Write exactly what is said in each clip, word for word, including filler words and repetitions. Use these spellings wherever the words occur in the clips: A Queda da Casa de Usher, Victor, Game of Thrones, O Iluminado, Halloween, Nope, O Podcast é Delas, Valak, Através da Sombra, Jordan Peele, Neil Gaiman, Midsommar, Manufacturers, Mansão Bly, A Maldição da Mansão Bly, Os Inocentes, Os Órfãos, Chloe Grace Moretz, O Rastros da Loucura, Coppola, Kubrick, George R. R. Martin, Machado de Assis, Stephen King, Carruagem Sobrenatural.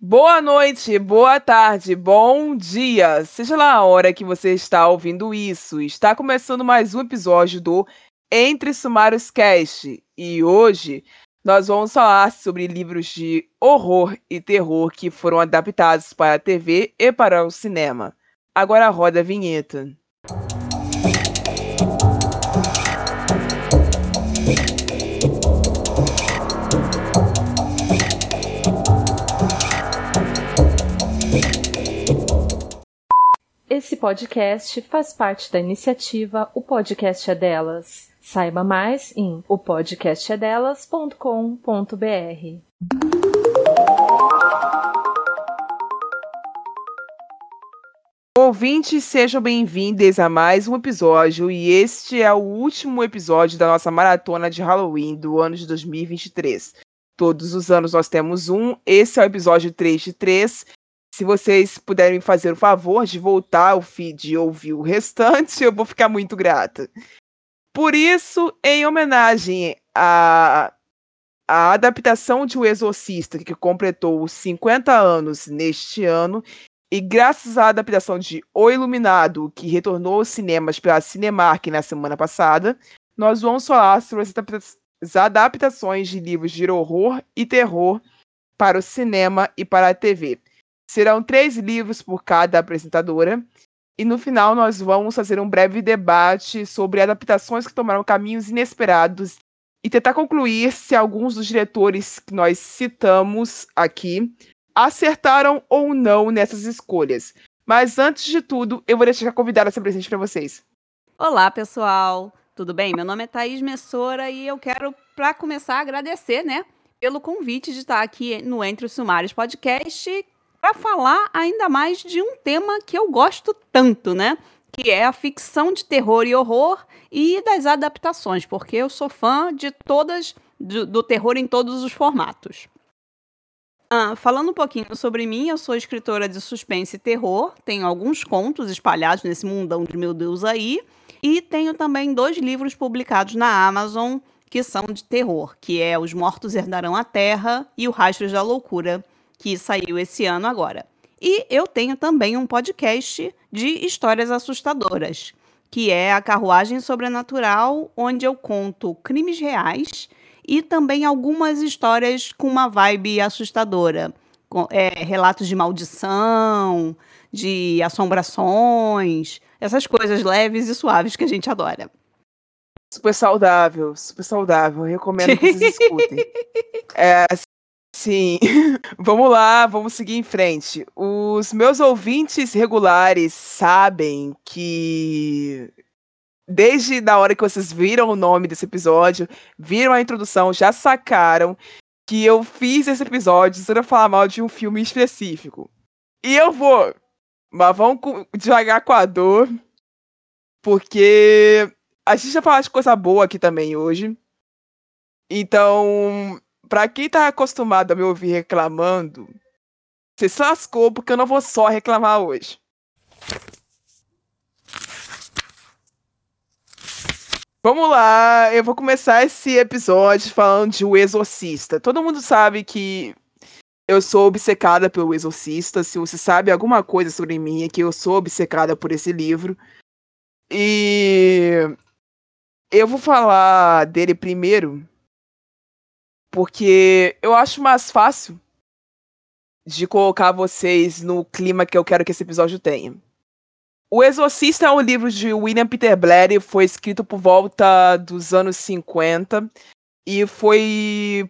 Boa noite, boa tarde, bom dia. Seja lá a hora que você está ouvindo isso, está começando mais um episódio do Entre Sumários Cast. E hoje nós vamos falar sobre livros de horror e terror que foram adaptados para a T V e para o cinema. Agora roda a vinheta. Esse podcast faz parte da iniciativa O Podcast é Delas. Saiba mais em o podcast é delas ponto com ponto b r. Ouvintes, sejam bem-vindos a mais um episódio e este é o último episódio da nossa maratona de Halloween do ano de dois mil e vinte e três. Todos os anos nós temos um, esse é o episódio três de três. Se vocês puderem fazer o favor de voltar ao feed e ouvir o restante, eu vou ficar muito grata. Por isso, em homenagem à, à adaptação de O Exorcista, que completou cinquenta anos neste ano, e graças à adaptação de O Iluminado, que retornou aos cinemas pela Cinemark na semana passada, nós vamos falar sobre as adaptações de livros de horror e terror para o cinema e para a T V. Serão três livros por cada apresentadora. E no final nós vamos fazer um breve debate sobre adaptações que tomaram caminhos inesperados e tentar concluir se alguns dos diretores que nós citamos aqui acertaram ou não nessas escolhas. Mas antes de tudo, eu vou deixar a convidada ser presente para vocês. Olá, pessoal. Tudo bem? Meu nome é Thaís Messora e eu quero, para começar, agradecer, né, pelo convite de estar aqui no Entre os Sumários Podcast, para falar ainda mais de um tema que eu gosto tanto, né? Que é a ficção de terror e horror e das adaptações, porque eu sou fã de todas, do, do terror em todos os formatos. Ah, falando um pouquinho sobre mim, eu sou escritora de suspense e terror, tenho alguns contos espalhados nesse mundão de meu Deus aí, e tenho também dois livros publicados na Amazon que são de terror, que é Os Mortos Herdarão a Terra e O Rastros da Loucura, que saiu esse ano agora. E eu tenho também um podcast de histórias assustadoras, que é A Carruagem Sobrenatural, onde eu conto crimes reais e também algumas histórias com uma vibe assustadora. Com, é, relatos de maldição, de assombrações, essas coisas leves e suaves que a gente adora. Super saudável, super saudável. Recomendo que vocês escutem. É... Sim, vamos lá, vamos seguir em frente. Os meus ouvintes regulares sabem que desde a hora que vocês viram o nome desse episódio, viram a introdução, já sacaram que eu fiz esse episódio só pra falar mal de um filme específico. E eu vou, mas vamos devagar com a dor, porque a gente já falou de coisa boa aqui também hoje. Então, pra quem tá acostumado a me ouvir reclamando, você se lascou, porque eu não vou só reclamar hoje. Vamos lá, eu vou começar esse episódio falando de O Exorcista. Todo mundo sabe que eu sou obcecada pelo Exorcista. Se você sabe alguma coisa sobre mim, é que eu sou obcecada por esse livro. E eu vou falar dele primeiro, porque eu acho mais fácil de colocar vocês no clima que eu quero que esse episódio tenha. O Exorcista é um livro de William Peter Blatty e foi escrito por volta dos anos cinquenta e foi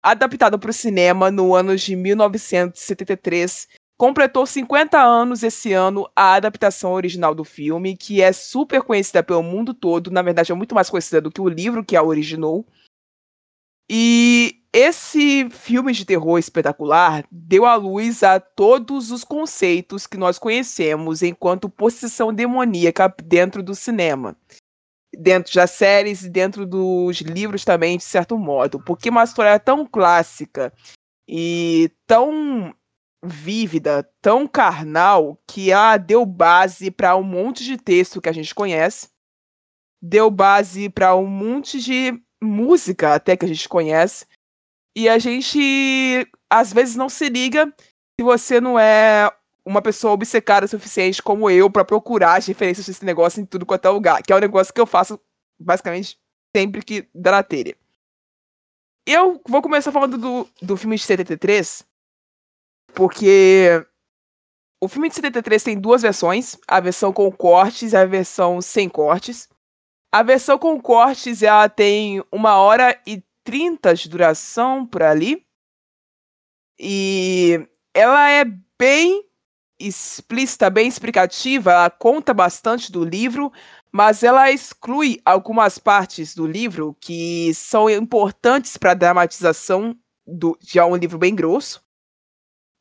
adaptado para o cinema no ano de mil novecentos e setenta e três. Completou cinquenta anos esse ano a adaptação original do filme, que é super conhecida pelo mundo todo, na verdade é muito mais conhecida do que o livro que a originou. E esse filme de terror espetacular deu à luz a todos os conceitos que nós conhecemos enquanto possessão demoníaca dentro do cinema, dentro das séries e dentro dos livros também, de certo modo, porque uma história tão clássica e tão vívida, tão carnal, que ela deu base para um monte de texto que a gente conhece, deu base para um monte de música até que a gente conhece, e a gente às vezes não se liga se você não é uma pessoa obcecada o suficiente como eu pra procurar as referências desse negócio em tudo quanto é lugar, que é um negócio que eu faço basicamente sempre que dá na telha. Eu vou começar falando do, do filme de setenta e três, porque o filme de setenta e três tem duas versões, a versão com cortes e a versão sem cortes. A versão com cortes, ela tem uma hora e trinta de duração por ali, e ela é bem explícita, bem explicativa, ela conta bastante do livro, mas ela exclui algumas partes do livro que são importantes para a dramatização do, de um livro bem grosso,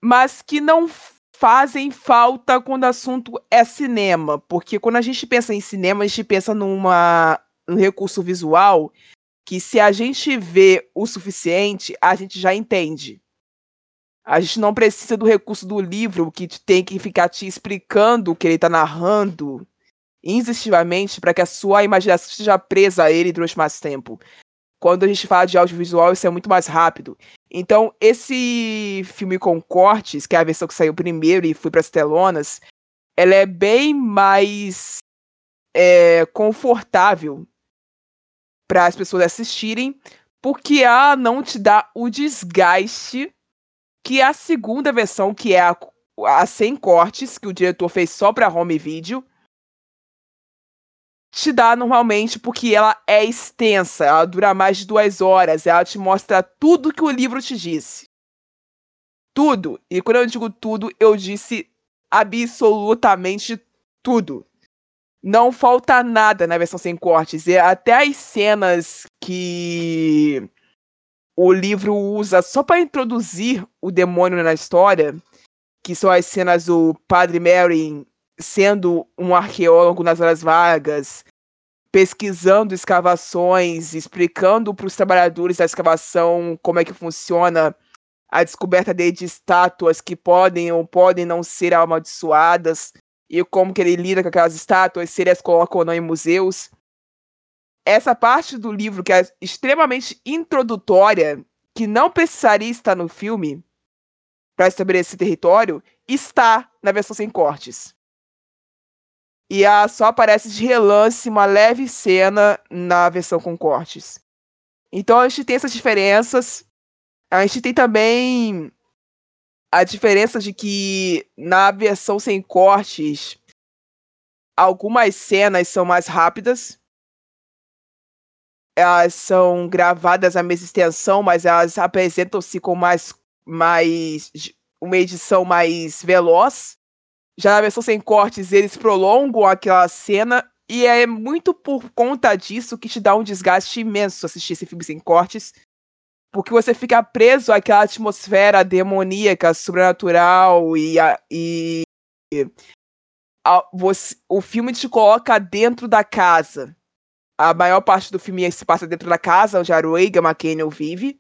mas que não fazem falta quando o assunto é cinema, porque quando a gente pensa em cinema, a gente pensa numa, num recurso visual que, se a gente vê o suficiente, a gente já entende. A gente não precisa do recurso do livro que tem que ficar te explicando o que ele está narrando insistivamente para que a sua imaginação esteja presa a ele durante mais tempo. Quando a gente fala de audiovisual, isso é muito mais rápido. Então, esse filme com cortes, que é a versão que saiu primeiro e foi para as telonas, ela é bem mais é, confortável para as pessoas assistirem, porque ela não te dá o desgaste que a segunda versão, que é a, a sem cortes, que o diretor fez só para home video, te dá normalmente, porque ela é extensa, ela dura mais de duas horas, ela te mostra tudo que o livro te disse. Tudo. E quando eu digo tudo, eu disse absolutamente tudo. Não falta nada na versão sem cortes. E até as cenas que o livro usa só para introduzir o demônio na história, que são as cenas do Padre Merrin sendo um arqueólogo nas horas vagas, pesquisando escavações, explicando para os trabalhadores da escavação como é que funciona a descoberta dele de estátuas que podem ou podem não ser amaldiçoadas, e como que ele lida com aquelas estátuas, se ele as coloca ou não em museus. Essa parte do livro, que é extremamente introdutória, que não precisaria estar no filme para estabelecer território, está na versão sem cortes. E ela só aparece de relance, uma leve cena na versão com cortes. Então a gente tem essas diferenças. A gente tem também a diferença de que na versão sem cortes, algumas cenas são mais rápidas. Elas são gravadas à mesma extensão, mas elas apresentam-se com mais, mais, uma edição mais veloz. Já na versão sem cortes, eles prolongam aquela cena, e é muito por conta disso que te dá um desgaste imenso assistir esse filme sem cortes, porque você fica preso àquela atmosfera demoníaca, sobrenatural, e, e, e a, você, o filme te coloca dentro da casa. A maior parte do filme se passa dentro da casa onde a Regan McKenna vive.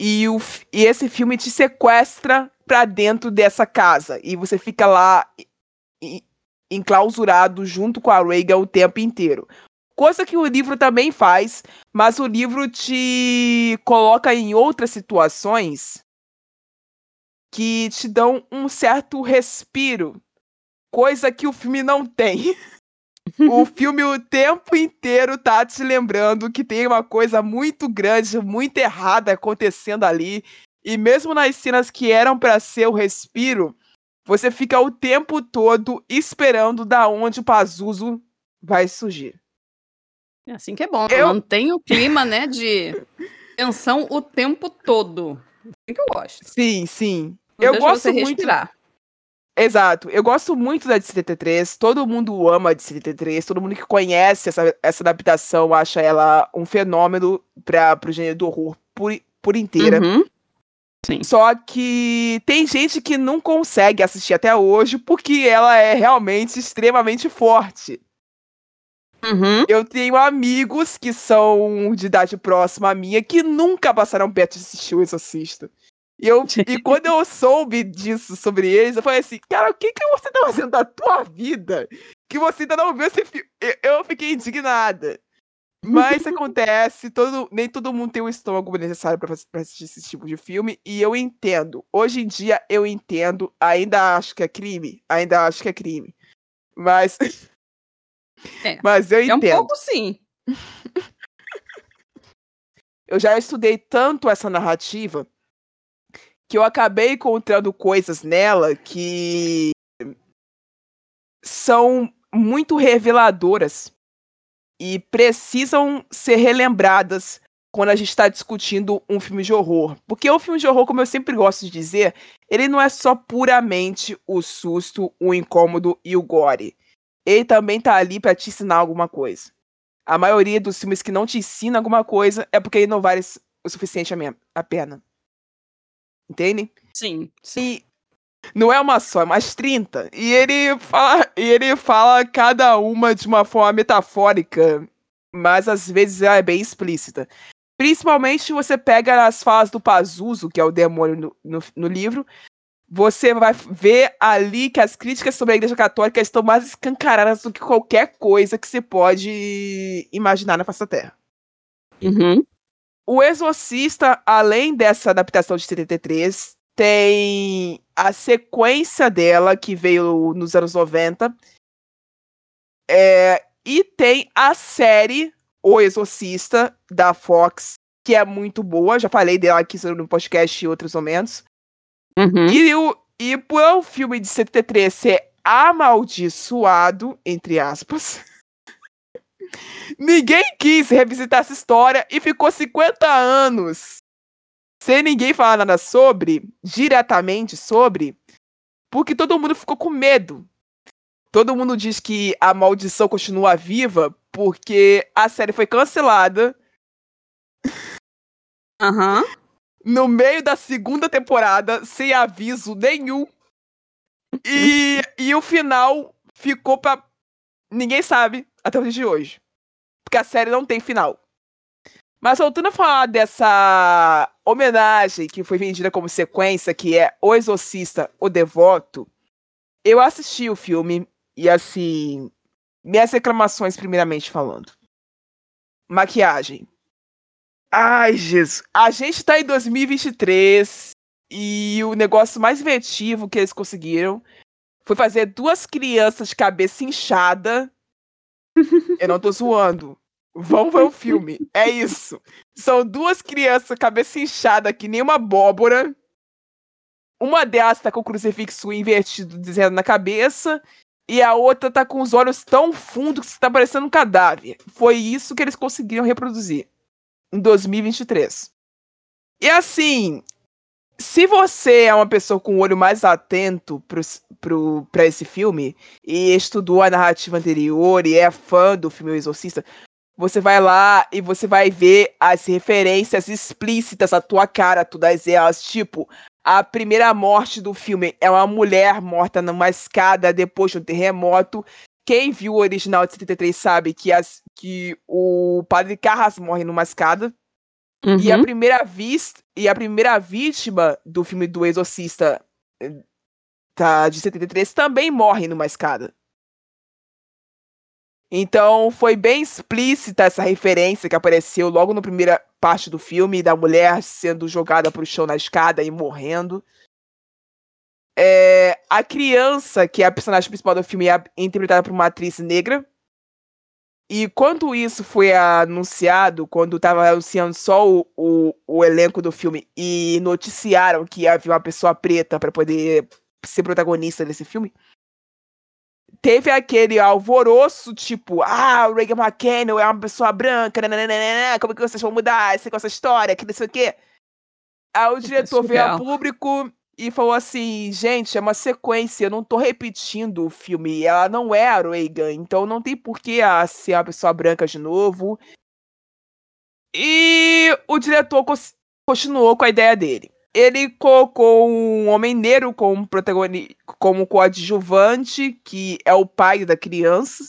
E, o, e esse filme te sequestra pra dentro dessa casa. E você fica lá enclausurado junto com a Regan o tempo inteiro. Coisa que o livro também faz, mas o livro te coloca em outras situações que te dão um certo respiro. Coisa que o filme não tem. O filme o tempo inteiro tá te lembrando que tem uma coisa muito grande, muito errada acontecendo ali. E mesmo nas cenas que eram pra ser o respiro, você fica o tempo todo esperando da onde o Pazuzu vai surgir. É assim que é bom. Eu... Mantém o clima, né, de tensão o tempo todo. É que eu gosto. Sim, sim. Não, eu gosto muito... Respirar. Exato, eu gosto muito da de setenta e três, todo mundo ama a de setenta e três, todo mundo que conhece essa, essa adaptação acha ela um fenômeno para o gênero do horror por, por inteira. Uhum. Sim. Só que tem gente que não consegue assistir até hoje porque ela é realmente extremamente forte. Uhum. Eu tenho amigos que são de idade próxima à minha que nunca passaram perto de assistir O Exorcista. E, eu, e quando eu soube disso sobre eles, eu falei assim, cara, o que, que você tá fazendo da tua vida que você ainda não viu esse filme? Eu, eu fiquei indignada. Mas acontece, todo, nem todo mundo tem o estômago necessário pra, pra assistir esse tipo de filme, e eu entendo. Hoje em dia, eu entendo, ainda acho que é crime, ainda acho que é crime. Mas... É, mas eu entendo. É um pouco, sim. Eu já estudei tanto essa narrativa que eu acabei encontrando coisas nela que são muito reveladoras e precisam ser relembradas quando a gente está discutindo um filme de horror. Porque o filme de horror, como eu sempre gosto de dizer, ele não é só puramente o susto, o incômodo e o gore. Ele também tá ali para te ensinar alguma coisa. A maioria dos filmes que não te ensina alguma coisa é porque ele não vale o suficiente a pena. Entende? Sim, sim. E não é uma só, é mais trinta. E ele fala, ele fala cada uma de uma forma metafórica, mas às vezes ela é bem explícita. Principalmente se você pega as falas do Pazuzu, que é o demônio no, no, no livro, você vai ver ali que as críticas sobre a Igreja Católica estão mais escancaradas do que qualquer coisa que você pode imaginar na face da Terra. Uhum. O Exorcista, além dessa adaptação de setenta e três, tem a sequência dela, que veio nos anos noventa, é, e tem a série O Exorcista, da Fox, que é muito boa. Já falei dela aqui no podcast e outros momentos. Uhum. E, o, e por um filme de setenta e três ser amaldiçoado, entre aspas, ninguém quis revisitar essa história e ficou cinquenta anos sem ninguém falar nada sobre, diretamente sobre, porque todo mundo ficou com medo. Todo mundo diz que a maldição continua viva porque a série foi cancelada. Aham. Uhum. No meio da segunda temporada, sem aviso nenhum. E, e o final ficou pra... Ninguém sabe até o dia de hoje. Porque a série não tem final. Mas voltando a falar dessa homenagem que foi vendida como sequência, que é O Exorcista, O Devoto, eu assisti o filme e, assim... Minhas reclamações, primeiramente falando. Maquiagem. Ai, Jesus. A gente tá em dois mil e vinte e três e o negócio mais inventivo que eles conseguiram foi fazer duas crianças de cabeça inchada. Eu não tô zoando. Vão ver o filme. É isso. São duas crianças de cabeça inchada que nem uma abóbora. Uma delas tá com o crucifixo invertido desenhado na cabeça e a outra tá com os olhos tão fundos que você tá parecendo um cadáver. Foi isso que eles conseguiram reproduzir. Em dois mil e vinte e três. E assim, se você é uma pessoa com o olho mais atento para esse filme e estudou a narrativa anterior e é fã do filme O Exorcista, você vai lá e você vai ver as referências explícitas à tua cara, todas elas. Tipo, a primeira morte do filme é uma mulher morta numa escada depois de um terremoto. Quem viu o original de setenta e três sabe que, as, que o padre Carras morre numa escada. Uhum. E, a primeira vista, e a primeira vítima do filme do Exorcista tá, de setenta e três também morre numa escada. Então foi bem explícita essa referência que apareceu logo na primeira parte do filme, da mulher sendo jogada pro chão na escada e morrendo. É, a criança, que é a personagem principal do filme, é interpretada por uma atriz negra. E quando isso foi anunciado, quando estava anunciando só o, o, o elenco do filme e noticiaram que havia uma pessoa preta para poder ser protagonista desse filme, teve aquele alvoroço, tipo, ah, o Regan McKenna é uma pessoa branca, nananana, como é que vocês vão mudar essa, com essa história, que não sei o quê. Aí o diretor veio a público... E falou assim, gente, é uma sequência, eu não tô repetindo o filme, ela não é a Regan, então não tem por que a ser a pessoa branca de novo. E o diretor continuou com a ideia dele. Ele colocou um homem negro como, protagoni- como coadjuvante, que é o pai da criança,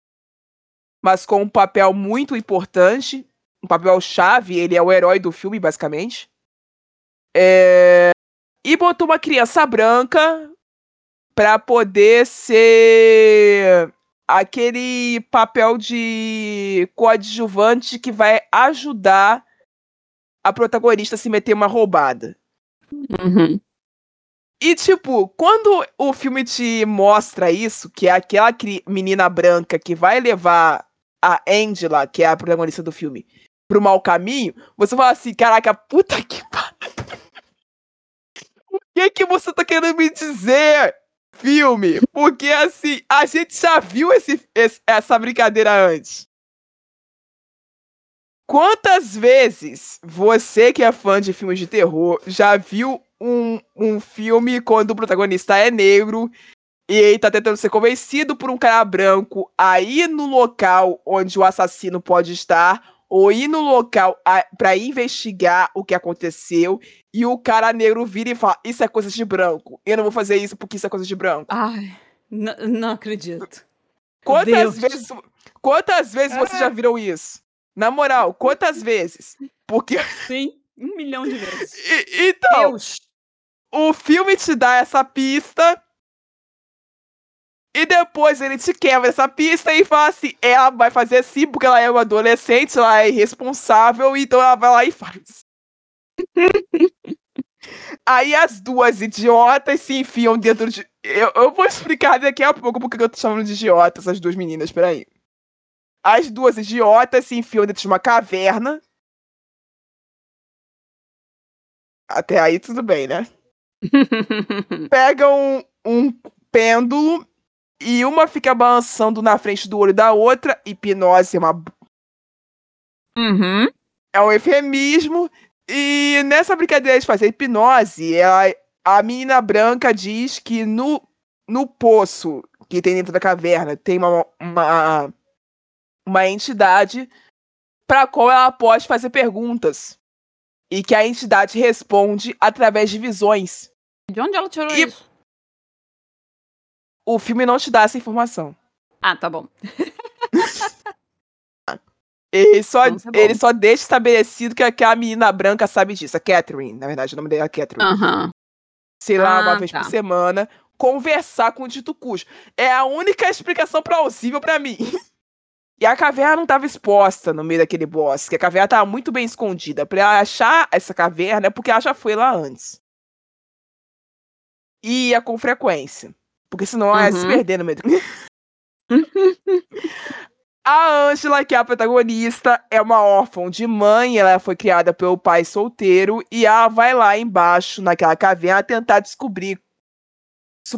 mas com um papel muito importante, um papel-chave, ele é o herói do filme, basicamente. É... E botou uma criança branca pra poder ser aquele papel de coadjuvante que vai ajudar a protagonista a se meter uma roubada. Uhum. E, tipo, quando o filme te mostra isso, que é aquela cri- menina branca que vai levar a Angela, que é a protagonista do filme, pro mau caminho, você fala assim, caraca, puta que pariu. O que que você tá querendo me dizer, filme? Porque, assim, a gente já viu esse, esse, essa brincadeira antes. Quantas vezes você que é fã de filmes de terror já viu um, um filme quando o protagonista é negro e ele tá tentando ser convencido por um cara branco a ir no local onde o assassino pode estar ou ir no local a, pra investigar o que aconteceu e o cara negro vira e fala, isso é coisa de branco, eu não vou fazer isso porque isso é coisa de branco. Ai, n- não acredito. Quantas Deus. vezes, quantas vezes é. vocês já viram isso? Na moral, quantas vezes? Porque... Sim, um milhão de vezes. E, então, Deus. o filme te dá essa pista e depois ele te quebra essa pista e fala assim, ela vai fazer assim porque ela é uma adolescente, ela é irresponsável, então ela vai lá e faz. Aí as duas idiotas se enfiam dentro de... Eu, eu vou explicar daqui a pouco porque eu tô chamando de idiota essas duas meninas, peraí. As duas idiotas se enfiam dentro de uma caverna. Até aí tudo bem, né? Pegam um, um pêndulo e uma fica balançando na frente do olho da outra. Hipnose é uma... Uhum. É um eufemismo. E nessa brincadeira de fazer hipnose, a, a menina branca diz que no, no poço que tem dentro da caverna tem uma... uma uma entidade para qual ela pode fazer perguntas. E que a entidade responde através de visões. De onde ela tirou e... isso? O filme não te dá essa informação. Ah, tá bom. ele, só, bom. ele só deixa estabelecido que aquela menina branca sabe disso. A Catherine, na verdade, o nome dela é Catherine. Uhum. Sei lá, ah, uma vez tá. por semana. Conversar com o dito cujo. É a única explicação plausível para mim. E a caverna não estava exposta no meio daquele bosque. A caverna estava muito bem escondida. Para ela achar essa caverna é porque ela já foi lá antes. E ia com frequência. Porque senão ela uhum. ia se perder no meio do... A Angela, que é a protagonista, é uma órfã de mãe. Ela foi criada pelo pai solteiro. E ela vai lá embaixo, naquela caverna, tentar descobrir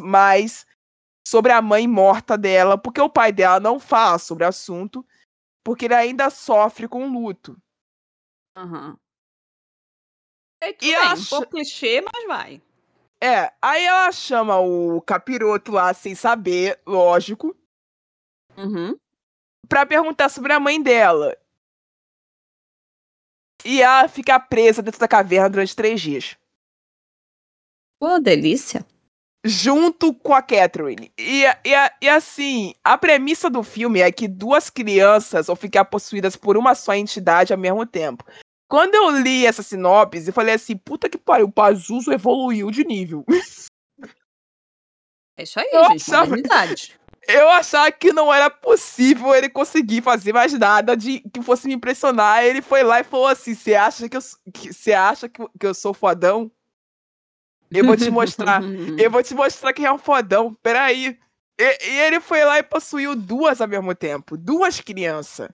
mais... sobre a mãe morta dela, porque o pai dela não fala sobre o assunto, porque ele ainda sofre com luto. Aham. Uhum. É que e bem, ela... um pouco clichê, mas vai. É, aí ela chama o capiroto lá, sem saber, lógico, uhum. pra perguntar sobre a mãe dela. E ela fica presa dentro da caverna durante três dias. Pô, delícia. Junto com a Catherine. E, e, e assim, a premissa do filme é que duas crianças vão ficar possuídas por uma só entidade ao mesmo tempo. Quando eu li essa sinopse, eu falei assim, puta que pariu, o Pazuzu evoluiu de nível. É isso aí, eu gente, achava, verdade. Eu achava que não era possível ele conseguir fazer mais nada de, que fosse me impressionar. Ele foi lá e falou assim, você acha que eu, que, acha que, que eu sou fodão? Eu vou te mostrar, eu vou te mostrar que é um fodão, peraí. E, e ele foi lá e possuiu duas ao mesmo tempo, duas crianças.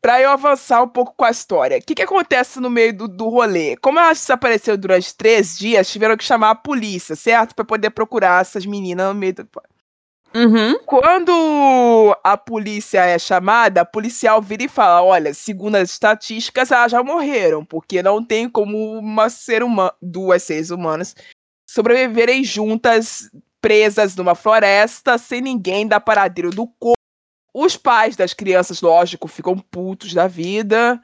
Pra eu avançar um pouco com a história. O que que acontece no meio do, do rolê? Como elas desapareceram durante três dias, tiveram que chamar a polícia, certo? Pra poder procurar essas meninas no meio do... Uhum. Quando a polícia é chamada, a policial vira e fala, olha, segundo as estatísticas, elas já morreram, porque não tem como uma ser humana, duas seres humanas sobreviverem juntas, presas numa floresta, sem ninguém dar paradeiro do corpo. Os pais das crianças, lógico, ficam putos da vida.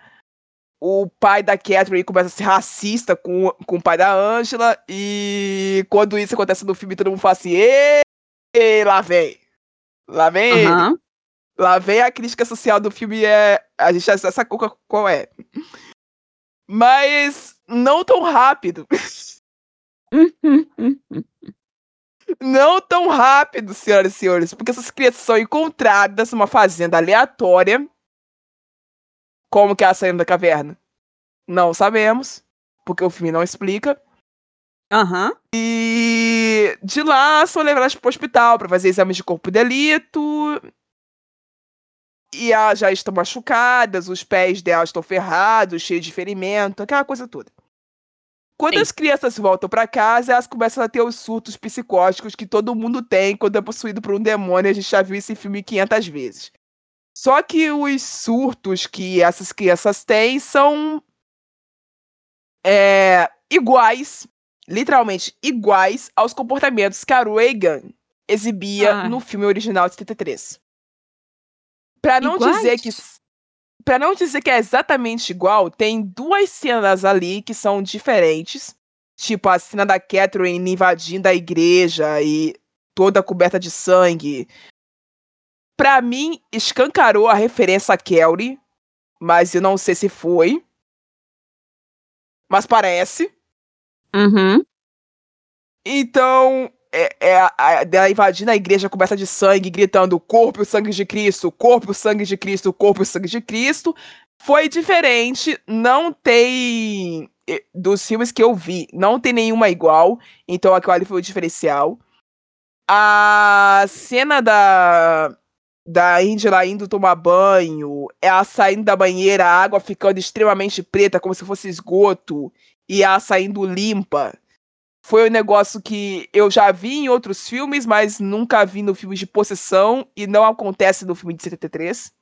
O pai da Catherine começa a ser racista com, com o pai da Angela, e quando isso acontece no filme, todo mundo fala assim, ê! E lá vem. Lá vem uhum. ele. Lá vem a crítica social do filme. É... A gente já sacou qual é. Mas não tão rápido. Não tão rápido, senhoras e senhores, porque essas crianças são encontradas numa fazenda aleatória. Como que elas saíram da caverna? Não sabemos, porque o filme não explica. Aham. Uhum. E de lá são levadas pro hospital pra fazer exames de corpo de delito. E elas já estão machucadas, os pés delas estão ferrados, cheios de ferimento, aquela coisa toda. Quando Sim. as crianças voltam pra casa, elas começam a ter os surtos psicóticos que todo mundo tem quando é possuído por um demônio. A gente já viu esse filme quinhentas vezes. Só que os surtos que essas crianças têm são é, iguais, literalmente iguais, aos comportamentos que a Regan exibia ah. no filme original de setenta e três. Pra não iguais? dizer que... Pra não dizer que é exatamente igual, tem duas cenas ali que são diferentes. Tipo, a cena da Catherine invadindo a igreja e toda coberta de sangue. Pra mim, escancarou a referência a Carrie, mas eu não sei se foi. Mas parece. Uhum. Então, é, é a, a, dela invadindo a igreja coberta de sangue, gritando corpo e sangue de Cristo, corpo e sangue de Cristo, corpo e sangue de Cristo. Foi diferente, não tem... Dos filmes que eu vi, não tem nenhuma igual, então aquilo ali foi o diferencial. A cena da... Da Angela indo tomar banho, ela saindo da banheira, a água ficando extremamente preta, como se fosse esgoto, e ela saindo limpa. Foi um negócio que eu já vi em outros filmes, mas nunca vi no filme de possessão, e não acontece no filme de setenta e três.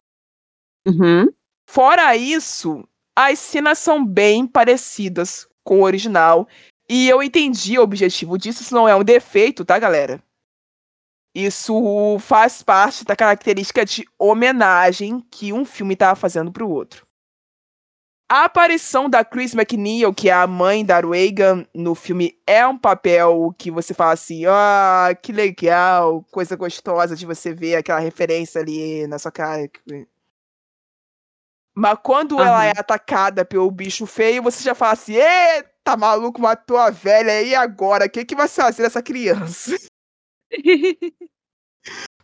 Uhum. Fora isso, as cenas são bem parecidas com o original, e eu entendi o objetivo disso, isso não é um defeito, tá, galera? Isso faz parte da característica de homenagem que um filme estava fazendo pro outro. A aparição da Chris McNeil, que é a mãe da Regan, no filme é um papel que você fala assim, ah, que legal, coisa gostosa de você ver aquela referência ali na sua cara. Mas quando uhum. ela é atacada pelo bicho feio, você já fala assim, eita, maluco, matou a velha, e agora? O que, que vai fazer essa criança?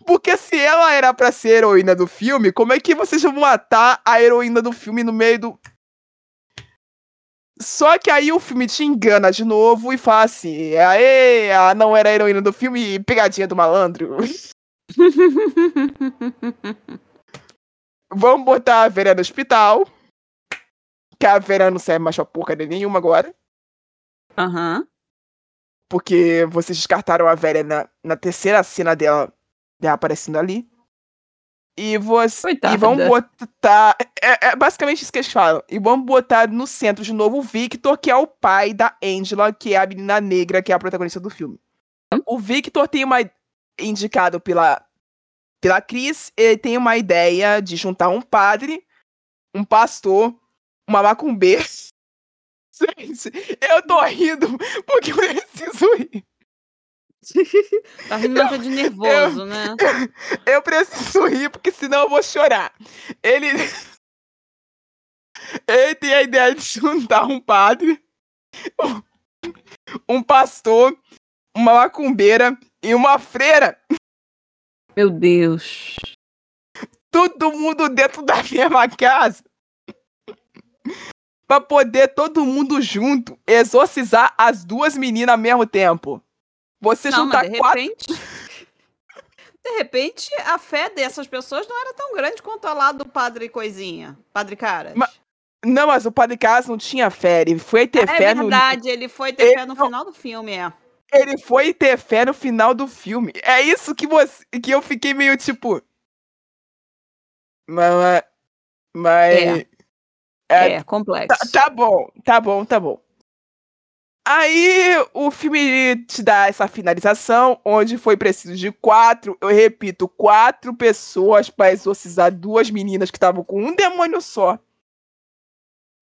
Porque se ela era pra ser heroína do filme, como é que vocês vão matar a heroína do filme no meio do... Só que aí o filme te engana de novo e fala assim, aê, ela não era a heroína do filme, pegadinha do malandro. Vamos botar a velha no hospital, que a velha não serve mais pra porca nenhuma agora. Aham. Uhum. Porque vocês descartaram a velha na, na terceira cena dela, dela aparecendo ali. E, você, e vão botar... É, é basicamente isso que eles falam. E vão botar no centro de novo o Victor, que é o pai da Angela, que é a menina negra, que é a protagonista do filme. O Victor tem uma... Indicado pela, pela Chris, ele tem uma ideia de juntar um padre, um pastor, uma macumbeira. Gente, eu tô rindo porque eu preciso rir. Tá rindo eu, de nervoso, eu, né? Eu, eu preciso rir porque senão eu vou chorar. Ele, ele tem a ideia de juntar um padre, um pastor, uma macumbeira e uma freira. Meu Deus. Todo mundo dentro da mesma casa. Pra poder todo mundo junto exorcizar as duas meninas ao mesmo tempo. Você não, juntar de quatro... Repente, de repente, a fé dessas pessoas não era tão grande quanto a lá do padre Coisinha. Padre Caras. Ma... Não, mas o padre Caras não tinha fé. Ele foi ter ah, fé no... É verdade, no... ele foi ter ele... fé no final do filme, é. Ele foi ter fé no final do filme. É isso que, você... que eu fiquei meio tipo... Mas... Mas... É. É, é, complexo. Tá, tá bom, tá bom, tá bom. Aí o filme te dá essa finalização, onde foi preciso de quatro, eu repito, quatro pessoas pra exorcizar duas meninas que estavam com um demônio só.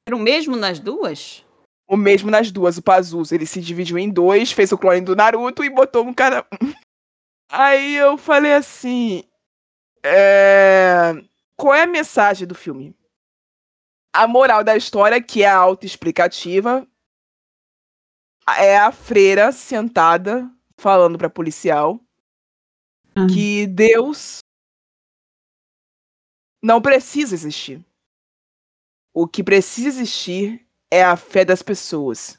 Era o mesmo nas duas? O mesmo nas duas, o Pazuzu. Ele se dividiu em dois, fez o clone do Naruto e botou um cara... Aí eu falei assim... É... Qual é a mensagem do filme? A moral da história, que é autoexplicativa, é a freira sentada falando pra policial uhum. que Deus não precisa existir. O que precisa existir é a fé das pessoas.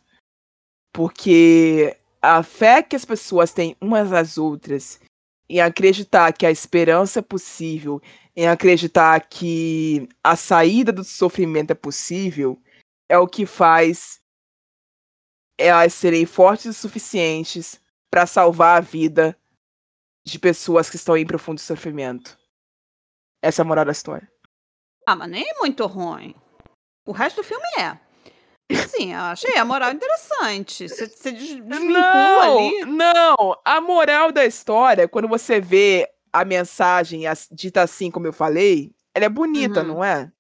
Porque a fé que as pessoas têm umas às outras, em acreditar que a esperança é possível, em acreditar que a saída do sofrimento é possível, é o que faz elas serem fortes o suficientes para salvar a vida de pessoas que estão em profundo sofrimento. Essa é a moral da história. Ah, mas nem é muito ruim. O resto do filme é. Sim, eu achei a moral interessante. Você desvincula ali. Não, a moral da história, quando você vê a mensagem dita assim como eu falei, ela é bonita, uhum. não é?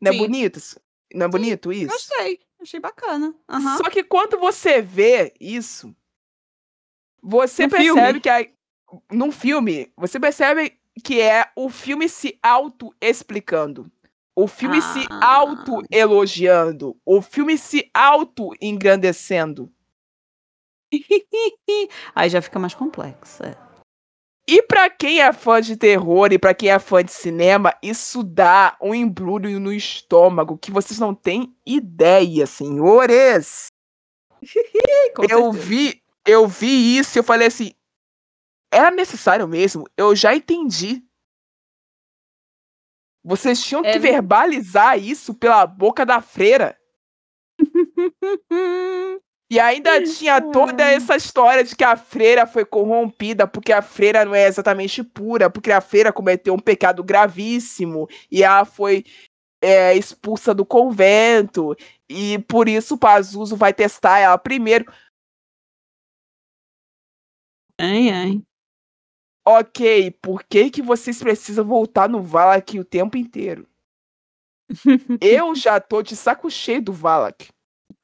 Não Sim. é bonito? Não é bonito Sim, isso? Gostei, achei bacana. Uhum. Só que quando você vê isso, você no percebe filme. que... É, num filme, você percebe que é o filme se auto-explicando. O filme ah. se auto-elogiando. O filme se auto-engrandecendo. Aí já fica mais complexa. E pra quem é fã de terror e pra quem é fã de cinema, isso dá um embrulho no estômago que vocês não têm ideia, senhores. eu, vi, eu vi isso e eu falei assim, era necessário mesmo? Eu já entendi. Vocês tinham que é... verbalizar isso pela boca da freira. E ainda tinha toda essa história de que a freira foi corrompida porque a freira não é exatamente pura, porque a freira cometeu um pecado gravíssimo e ela foi é, expulsa do convento e por isso o Pazuzu vai testar ela primeiro. Ai, ai. Ok, por que que vocês precisam voltar no Valak o tempo inteiro? Eu já tô de saco cheio do Valak.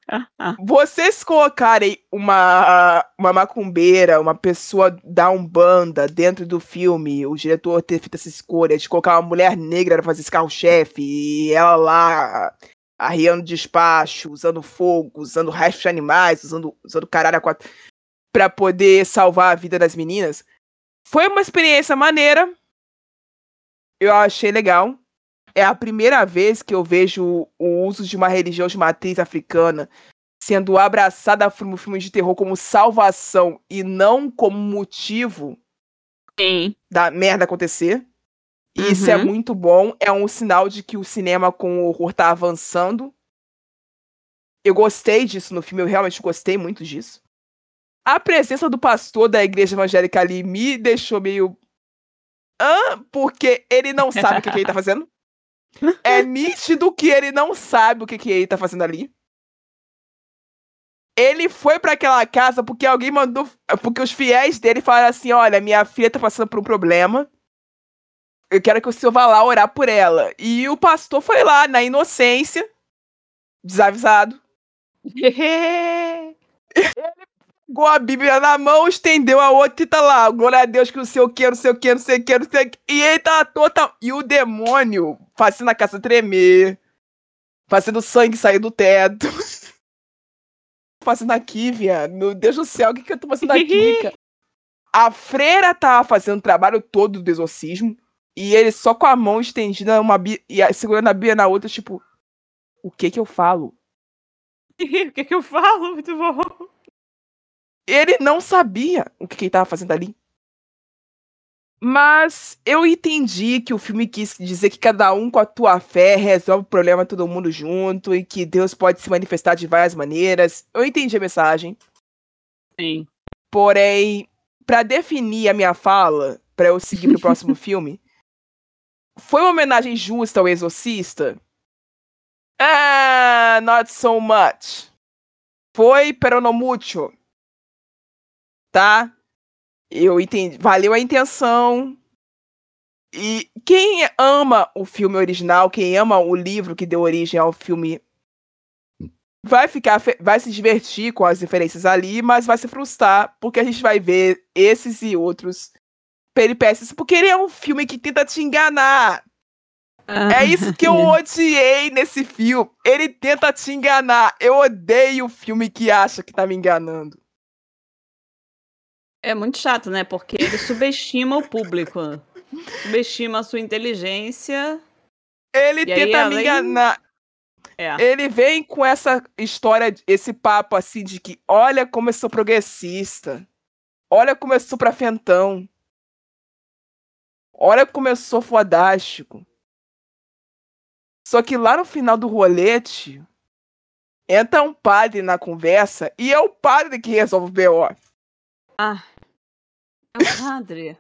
Ah, ah. Vocês colocarem uma, uma macumbeira, uma pessoa da Umbanda dentro do filme, o diretor ter feito essa escolha de colocar uma mulher negra pra fazer esse carro-chefe, e ela lá arriando despacho, usando fogo, usando restos de animais, usando, usando caralho a quatro, pra poder salvar a vida das meninas. Foi uma experiência maneira. Eu achei legal. É a primeira vez que eu vejo o uso de uma religião de matriz africana sendo abraçada no filme de terror como salvação e não como motivo Sim. da merda acontecer. Uhum. Isso é muito bom. É um sinal de que o cinema com o horror tá avançando. Eu gostei disso no filme. Eu realmente gostei muito disso. A presença do pastor da igreja evangélica ali me deixou meio... Ah, porque ele não sabe o que, que ele tá fazendo. É nítido que ele não sabe o que, que ele tá fazendo ali. Ele foi pra aquela casa porque alguém mandou... Porque os fiéis dele falaram assim, olha, minha filha tá passando por um problema. Eu quero que o senhor vá lá orar por ela. E o pastor foi lá, na inocência, desavisado. Ele... Pegou a Bíblia na mão, estendeu a outra e tá lá. Glória a Deus que não sei o que, não sei o que, não sei o que, não sei o que. E ele tá total. E o demônio fazendo a casa tremer, fazendo sangue sair do teto. Fazendo aqui, viado. Meu Deus do céu, o que, que eu tô fazendo aqui, cara? A freira tava fazendo o trabalho todo do exorcismo e ele só com a mão estendida uma bi... e segurando a Bíblia na outra, tipo, o que que eu falo? O que que eu falo? Muito bom. Ele não sabia o que, que ele estava fazendo ali. Mas eu entendi que o filme quis dizer que cada um com a tua fé resolve o problema todo mundo junto e que Deus pode se manifestar de várias maneiras. Eu entendi a mensagem. Sim. Porém, para definir a minha fala, para eu seguir pro próximo filme, foi uma homenagem justa ao Exorcista? Ah, not so much. Foi, pero no mucho. Tá? Eu entendi. Valeu a intenção. E quem ama o filme original, quem ama o livro que deu origem ao filme, vai ficar, vai se divertir com as diferenças ali, mas vai se frustrar, porque a gente vai ver esses e outros peripécias, porque ele é um filme que tenta te enganar. Ah. É isso que eu odiei nesse filme. Ele tenta te enganar. Eu odeio o filme que acha que tá me enganando. É muito chato, né? Porque ele subestima o público. Subestima a sua inteligência. Ele tenta aí, me enganar. É. Ele vem com essa história, esse papo assim de que olha como eu sou progressista. Olha como eu sou frentão. Olha como eu sou fodástico. Só que lá no final do rolete entra um padre na conversa e é o padre que resolve o B O. Ah, é o padre.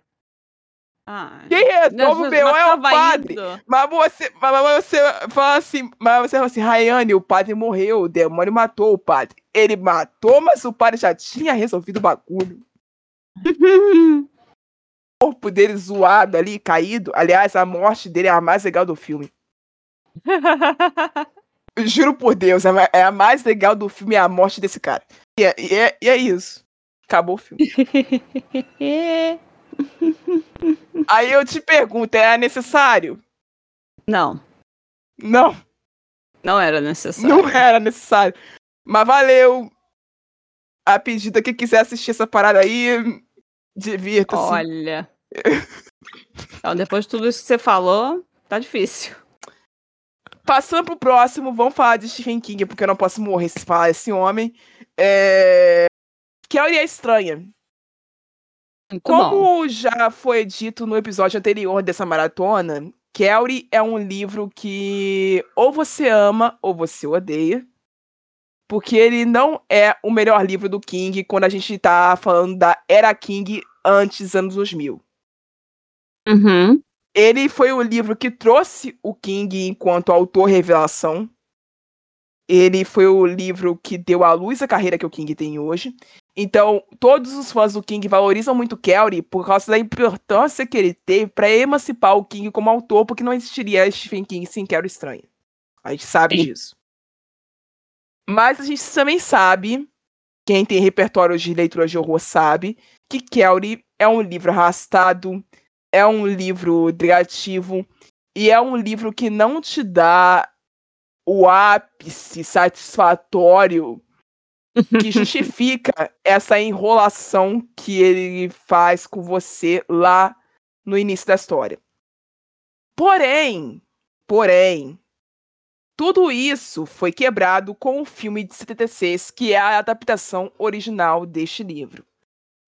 Ah, quem resolve o B O é o padre. Indo. Mas você, mas você fala assim, mas você fala assim, Rayane, o padre morreu, o demônio matou o padre. Ele matou, mas o padre já tinha resolvido o bagulho. O corpo dele zoado ali, caído. Aliás, a morte dele é a mais legal do filme. Juro por Deus, é a mais legal do filme, é a morte desse cara. E é, e é, e é isso. Acabou o filme. Aí eu te pergunto, era necessário? Não. Não. Não era necessário. Não era necessário. Mas valeu. A pedida que quiser assistir essa parada aí, divirta-se. Olha. Então, depois de tudo isso que você falou, tá difícil. Passando pro próximo, vamos falar de Stephen King, porque eu não posso morrer se falar desse homem. É... Que é a Hora Estranha. Muito Como bom. Já foi dito no episódio anterior dessa maratona, Carrie é um livro que ou você ama ou você odeia, porque ele não é o melhor livro do King quando a gente tá falando da era King antes anos dois mil. Uhum. Ele foi o livro que trouxe o King enquanto autor revelação. Ele foi o livro que deu à luz a carreira que o King tem hoje. Então, todos os fãs do King valorizam muito Carrie por causa da importância que ele teve para emancipar o King como autor, porque não existiria Stephen King sem Carrie Estranha. A gente sabe Sim. disso. Mas a gente também sabe, quem tem repertório de leitura de horror sabe, que Carrie é um livro arrastado, é um livro negativo, e é um livro que não te dá o ápice satisfatório que justifica essa enrolação que ele faz com você lá no início da história. Porém, porém, tudo isso foi quebrado com o filme de setenta e seis, que é a adaptação original deste livro.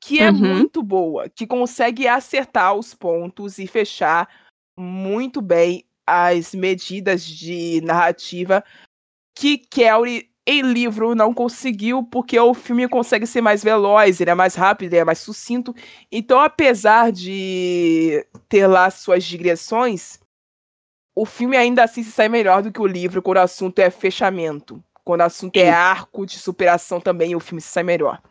Que é uhum. muito boa, que consegue acertar os pontos e fechar muito bem as medidas de narrativa que Carrie, em livro, não conseguiu, porque o filme consegue ser mais veloz, ele é mais rápido, ele é mais sucinto. Então, apesar de ter lá suas digressões, o filme ainda assim se sai melhor do que o livro quando o assunto é fechamento. Quando o assunto é arco de superação também, o filme se sai melhor.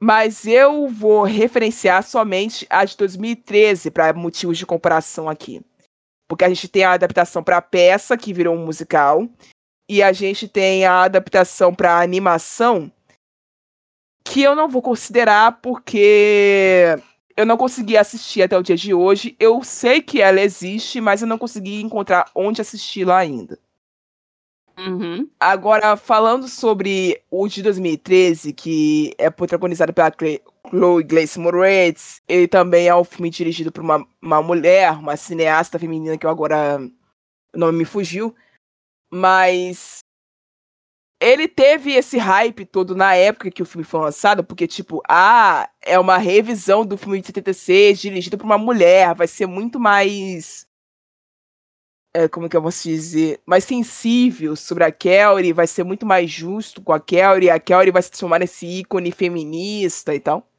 Mas eu vou referenciar somente a de dois mil e treze para motivos de comparação aqui. Porque a gente tem a adaptação para peça, que virou um musical, e a gente tem a adaptação para animação, que eu não vou considerar porque eu não consegui assistir até o dia de hoje. Eu sei que ela existe, mas eu não consegui encontrar onde assisti-la ainda. Uhum. Agora, falando sobre o de dois mil e treze, que é protagonizado pela Chloe Grace Moretz, ele também é um filme dirigido por uma, uma mulher, uma cineasta feminina que eu agora o nome me fugiu, mas ele teve esse hype todo na época que o filme foi lançado, porque tipo, ah, é uma revisão do filme de setenta e seis dirigido por uma mulher, vai ser muito mais... como que eu posso dizer, mais sensível sobre a Carrie, vai ser muito mais justo com a Carrie, a Carrie vai se transformar nesse ícone feminista e tal.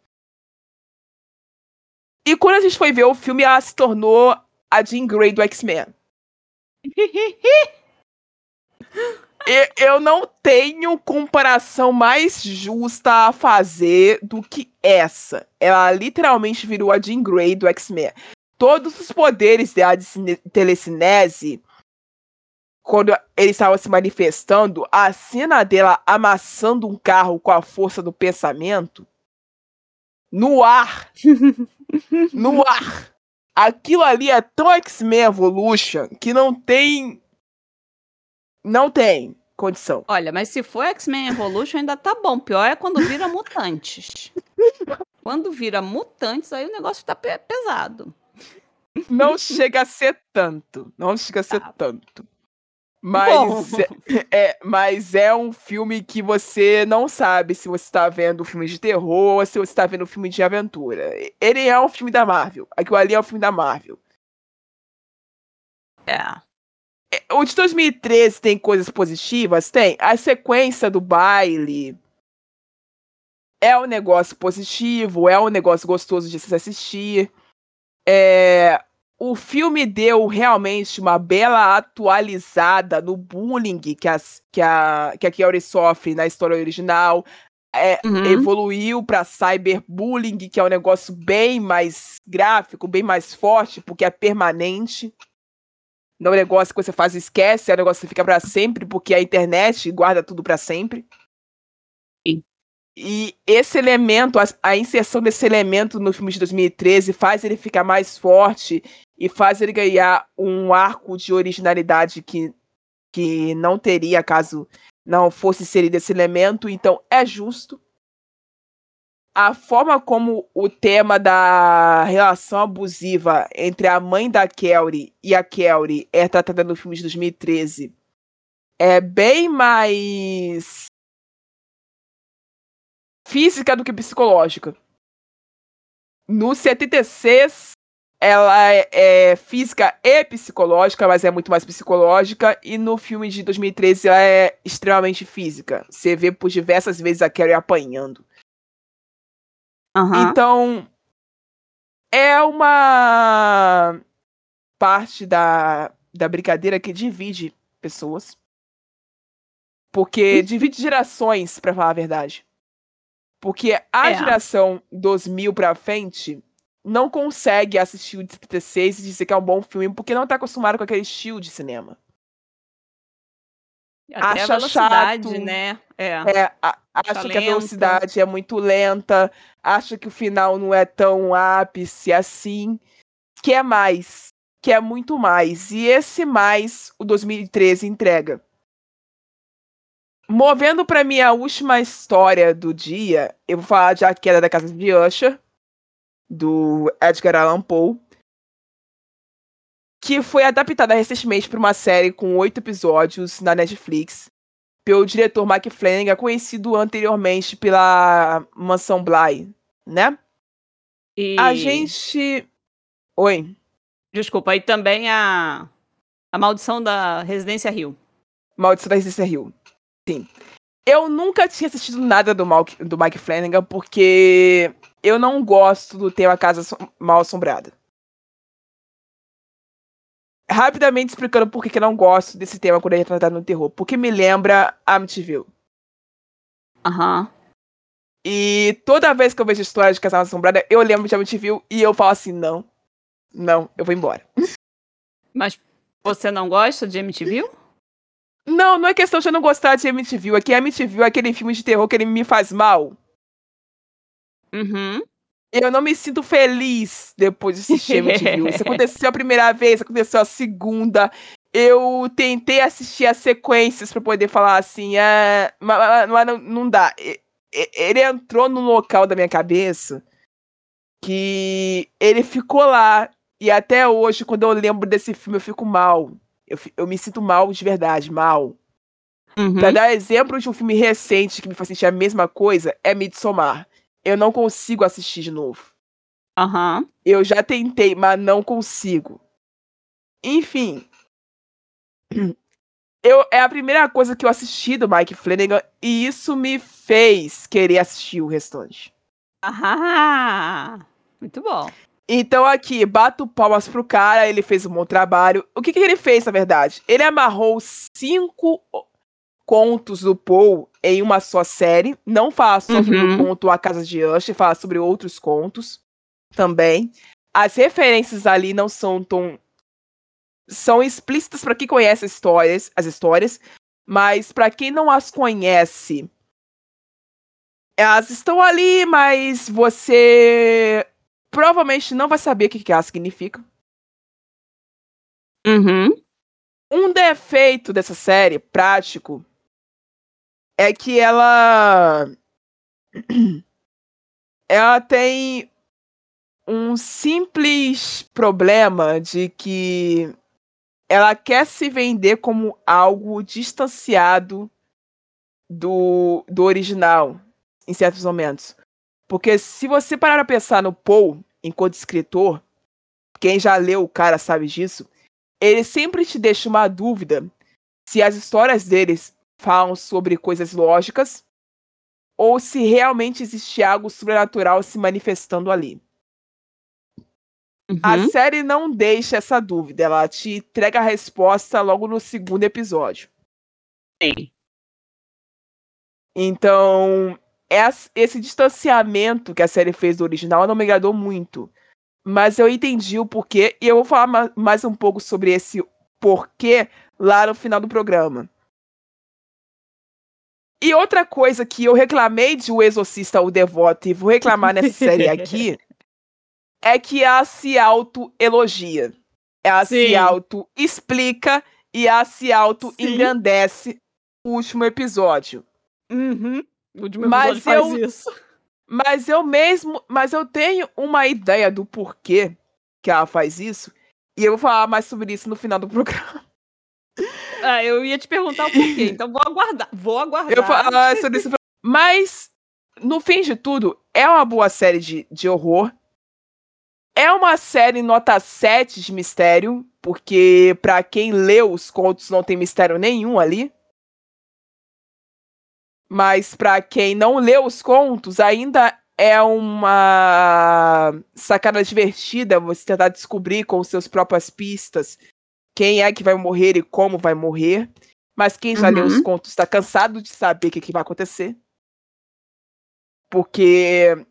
E quando a gente foi ver o filme, ela se tornou a Jean Grey do X-Men. E, eu não tenho comparação mais justa a fazer do que essa. Ela literalmente virou a Jean Grey do X-Men. Todos os poderes da telecinese, quando ele estava se manifestando, a cena dela amassando um carro com a força do pensamento, no ar, no ar, aquilo ali é tão X-Men Evolution que não tem, não tem condição. Olha, mas se for X-Men Evolution ainda tá bom, pior é quando vira mutantes. Quando vira mutantes, aí o negócio tá pe- pesado. Não chega a ser tanto. Não chega a ser tá. tanto. Mas é, é, mas é um filme que você não sabe se você tá vendo um filme de terror ou se você tá vendo um filme de aventura. Ele é um filme da Marvel. Aquilo ali é um filme da Marvel. É. O de dois mil e treze tem coisas positivas? Tem. A sequência do baile é um negócio positivo, é um negócio gostoso de se assistir. É... O filme deu realmente uma bela atualizada no bullying que a, que a, que a Carrie sofre na história original. É, uhum. Evoluiu para cyberbullying, que é um negócio bem mais gráfico, bem mais forte, porque é permanente. Não é um negócio que você faz e esquece, é um negócio que fica para sempre, porque a internet guarda tudo para sempre. Sim. E esse elemento, a, a inserção desse elemento no filme de dois mil e treze faz ele ficar mais forte e faz ele ganhar um arco de originalidade que, que não teria caso não fosse inserido esse elemento. Então é justo. A forma como o tema da relação abusiva entre a mãe da Carrie e a Carrie é tratada no filme de dois mil e treze é bem mais física do que psicológica. No setenta e seis, ela é, é física e psicológica, mas é muito mais psicológica, e no filme de dois mil e treze ela é extremamente física. Você vê por diversas vezes a Carrie apanhando. Uhum. Então, é uma parte da, da brincadeira que divide pessoas. Porque divide gerações, pra falar a verdade. Porque a é. geração dois mil pra frente não consegue assistir o de setenta e seis e dizer que é um bom filme, porque não tá acostumado com aquele estilo de cinema. Até acha a velocidade, chato, né? É. É, a, acha lento. Que a velocidade é muito lenta, acha que o final não é tão ápice assim, quer mais, quer muito mais. E esse mais, o dois mil e treze entrega. Movendo pra minha última história do dia, eu vou falar de A Queda da Casa de Usher, do Edgar Allan Poe, que foi adaptada recentemente para uma série com oito episódios na Netflix pelo diretor Mike Flanagan, conhecido anteriormente pela Mansão Bly, né? E... A gente... Oi? Desculpa, e também a... a Maldição da Residência Hill. Maldição da Residência Hill, sim. Eu nunca tinha assistido nada do, Mal... do Mike Flanagan, porque eu não gosto do tema Casa Mal Assombrada. Rapidamente explicando por que eu não gosto desse tema quando ele é tratado no terror. Porque me lembra Amityville. Aham. Uhum. E toda vez que eu vejo história de Casa Assombrada, eu lembro de Amityville e eu falo assim, não. Não, eu vou embora. Mas você não gosta de Amityville? Não, não é questão de eu não gostar de Amityville. É que Amityville é aquele filme de terror que ele me faz mal. Uhum. Eu não me sinto feliz depois de assistir Amityville. Isso aconteceu a primeira vez, aconteceu a segunda. Eu tentei assistir as sequências pra poder falar assim, ah, mas, mas não, não dá. Ele entrou num local da minha cabeça que ele ficou lá. E até hoje, quando eu lembro desse filme, eu fico mal. Eu, eu me sinto mal de verdade, mal. Uhum. Pra dar exemplo de um filme recente que me faz sentir a mesma coisa, é Midsommar. Eu não consigo assistir de novo. Uhum. Eu já tentei, mas não consigo. Enfim. Eu, é a primeira coisa que eu assisti do Mike Flanagan e isso me fez querer assistir o restante. Aham. Muito bom. Então aqui, bato palmas pro cara, ele fez um bom trabalho. O que, que ele fez, na verdade? Ele amarrou cinco... contos do Poe em uma só série. Não fala sobre uhum. o conto A Casa de Usher, fala sobre outros contos também. As referências ali não são tão... são explícitas para quem conhece as histórias, as histórias, mas para quem não as conhece, elas estão ali, mas você provavelmente não vai saber o que elas significam. Uhum. Um defeito dessa série, prático, é que ela ela tem um simples problema de que ela quer se vender como algo distanciado do, do original, em certos momentos. Porque se você parar a pensar no Poe, enquanto escritor, quem já leu o cara sabe disso, ele sempre te deixa uma dúvida se as histórias deles falam sobre coisas lógicas ou se realmente existe algo sobrenatural se manifestando ali. Uhum. A série não deixa essa dúvida, ela te entrega a resposta logo no segundo episódio. Sim. Então, esse distanciamento que a série fez do original não me agradou muito. Mas eu entendi o porquê, e eu vou falar mais um pouco sobre esse porquê lá no final do programa. E outra coisa que eu reclamei de O Exorcista, O Devoto, e vou reclamar nessa série aqui, é que ela se auto-elogia. Ela Sim. se auto-explica e ela se auto-engrandece no último episódio. Uhum. O último episódio mas faz eu... isso. Mas eu mesmo, mas eu tenho uma ideia do porquê que ela faz isso, e eu vou falar mais sobre isso no final do programa. Ah, eu ia te perguntar o porquê, então vou aguardar, vou aguardar. Eu vou falar sobre isso. Mas, no fim de tudo, é uma boa série de, de horror, é uma série nota sete de mistério, porque pra quem leu os contos não tem mistério nenhum ali. Mas pra quem não leu os contos, ainda é uma sacada divertida você tentar descobrir com suas próprias pistas quem é que vai morrer e como vai morrer. Mas quem já uhum. leu os contos tá cansado de saber o que, que vai acontecer. Porque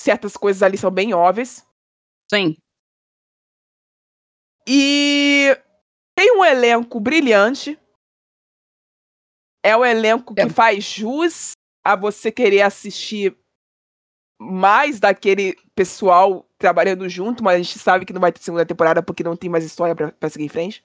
certas coisas ali são bem óbvias. Sim. E tem um elenco brilhante. É um elenco que é. faz jus a você querer assistir mais daquele pessoal trabalhando junto, mas a gente sabe que não vai ter segunda temporada porque não tem mais história pra, pra seguir em frente.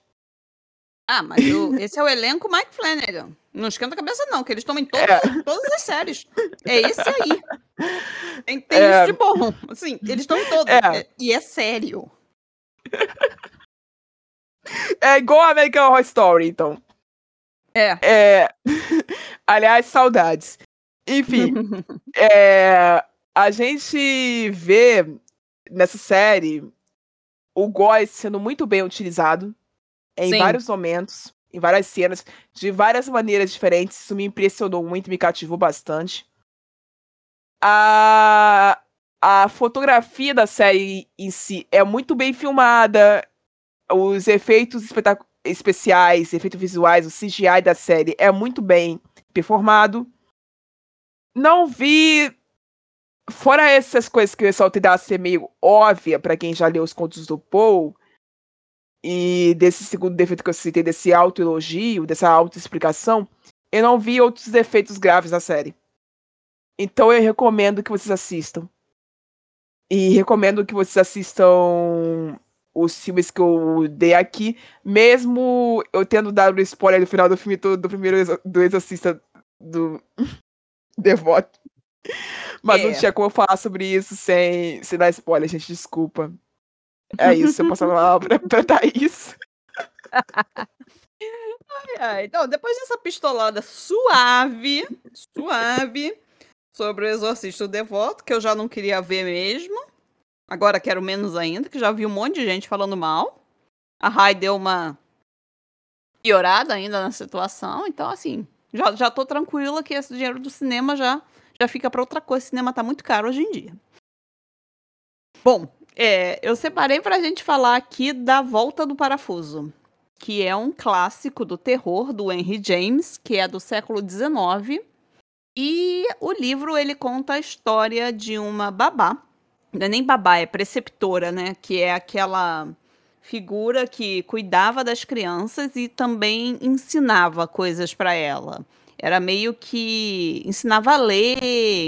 Ah, mas eu, esse é o elenco Mike Flanagan. Não esquenta a cabeça não, que eles tomam em todo, é. todas as séries. É esse aí. Tem, tem é. isso de bom. Assim, eles estão em todas. É. É, e é sério. É igual a American Horror Story, então. É. é. Aliás, saudades. Enfim, é, a gente vê nessa série o Gore sendo muito bem utilizado em Sim. vários momentos, em várias cenas, de várias maneiras diferentes. Isso me impressionou muito, me cativou bastante. A, a fotografia da série em si é muito bem filmada, os efeitos espetaculares. Especiais, efeitos visuais, o C G I da série é muito bem performado. Não vi, fora essas coisas que eu ressaltei da ser meio óbvia pra quem já leu os contos do Poe, e desse segundo defeito que eu citei, desse autoelogio, dessa autoexplicação, eu não vi outros defeitos graves na série. Então eu recomendo que vocês assistam. E recomendo que vocês assistam os filmes que eu dei aqui, mesmo eu tendo dado spoiler no final do filme todo, do primeiro exo- do Exorcista do Devoto. Mas é. não tinha como falar sobre isso sem, sem dar spoiler, gente, desculpa. É isso, eu passo a palavra pra dar isso. Ai, ai. Então, depois dessa pistolada suave, suave, sobre o Exorcista do Devoto, que eu já não queria ver mesmo, agora quero menos ainda, que já vi um monte de gente falando mal. A Rai deu uma piorada ainda na situação. Então, assim, já, já tô tranquila que esse dinheiro do cinema já, já fica pra outra coisa. O cinema tá muito caro hoje em dia. Bom, é, eu separei pra gente falar aqui da Volta do Parafuso, que é um clássico do terror do Henry James, que é do século dezenove. E o livro, ele conta a história de uma babá. Não é nem babá, é preceptora, né? Que é aquela figura que cuidava das crianças e também ensinava coisas para ela. Era meio que ensinava a ler,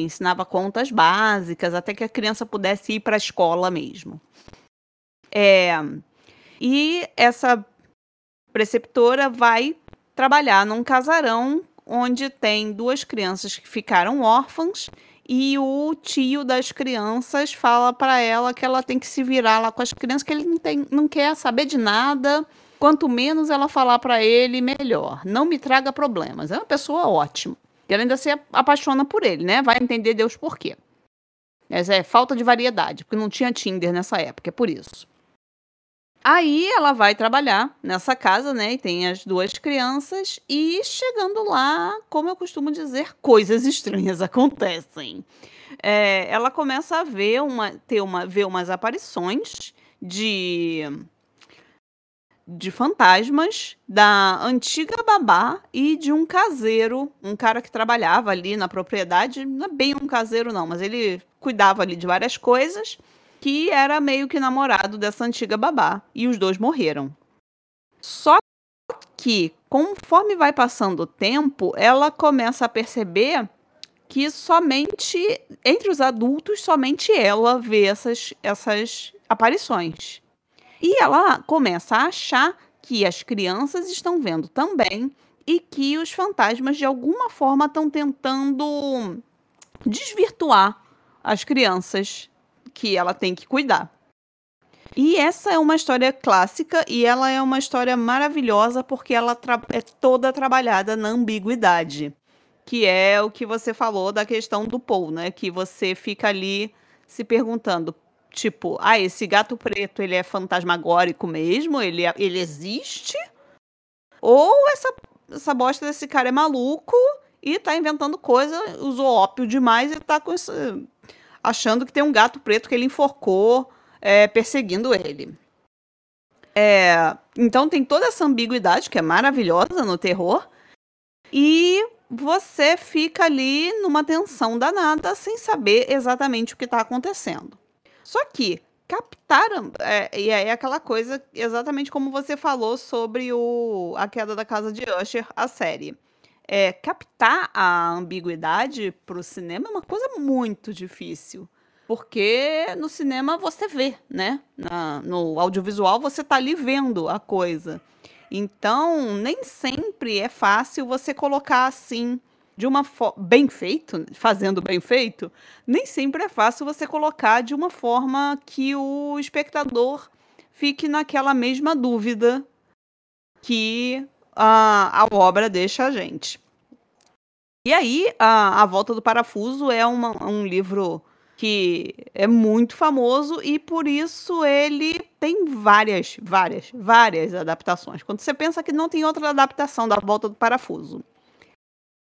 ensinava contas básicas, até que a criança pudesse ir para a escola mesmo. É, e essa preceptora vai trabalhar num casarão onde tem duas crianças que ficaram órfãs e o tio das crianças fala para ela que ela tem que se virar lá com as crianças, que ele não, tem, não quer saber de nada, quanto menos ela falar para ele, melhor, não me traga problemas. É uma pessoa ótima. E ela ainda se apaixona por ele, né? Vai entender Deus por quê. Mas é falta de variedade, porque não tinha Tinder nessa época, é por isso. Aí ela vai trabalhar nessa casa, né? E tem as duas crianças. E chegando lá, como eu costumo dizer, coisas estranhas acontecem. É, ela começa a ver, uma, ter uma, ver umas aparições de, de fantasmas da antiga babá e de um caseiro, um cara que trabalhava ali na propriedade. Não é bem um caseiro, não, mas ele cuidava ali de várias coisas, que era meio que namorado dessa antiga babá, e os dois morreram. Só que, conforme vai passando o tempo, ela começa a perceber que somente, entre os adultos, somente ela vê essas, essas aparições. E ela começa a achar que as crianças estão vendo também, e que os fantasmas, de alguma forma, estão tentando desvirtuar as crianças que ela tem que cuidar. E essa é uma história clássica, e ela é uma história maravilhosa porque ela tra- é toda trabalhada na ambiguidade, que é o que você falou da questão do Paul, né? Que você fica ali se perguntando, tipo, ah, esse gato preto, ele é fantasmagórico mesmo? Ele, é, ele existe? Ou essa, essa bosta desse cara é maluco e tá inventando coisa, usou ópio demais e tá com isso, achando que tem um gato preto que ele enforcou, é, perseguindo ele. É, então tem toda essa ambiguidade que é maravilhosa no terror. E você fica ali numa tensão danada sem saber exatamente o que está acontecendo. Só que captaram... É, e aí é aquela coisa exatamente como você falou sobre o, A Queda da Casa de Usher, a série. É, captar a ambiguidade para o cinema é uma coisa muito difícil, porque no cinema você vê, né? Na, no audiovisual você está ali vendo a coisa. Então, nem sempre é fácil você colocar assim, de uma fo- bem feito, fazendo bem feito, nem sempre é fácil você colocar de uma forma que o espectador fique naquela mesma dúvida que... A, a obra deixa a gente. E aí, A, a Volta do Parafuso é uma, um livro que é muito famoso e, por isso, ele tem várias, várias, várias adaptações. Quando você pensa que não tem outra adaptação da Volta do Parafuso.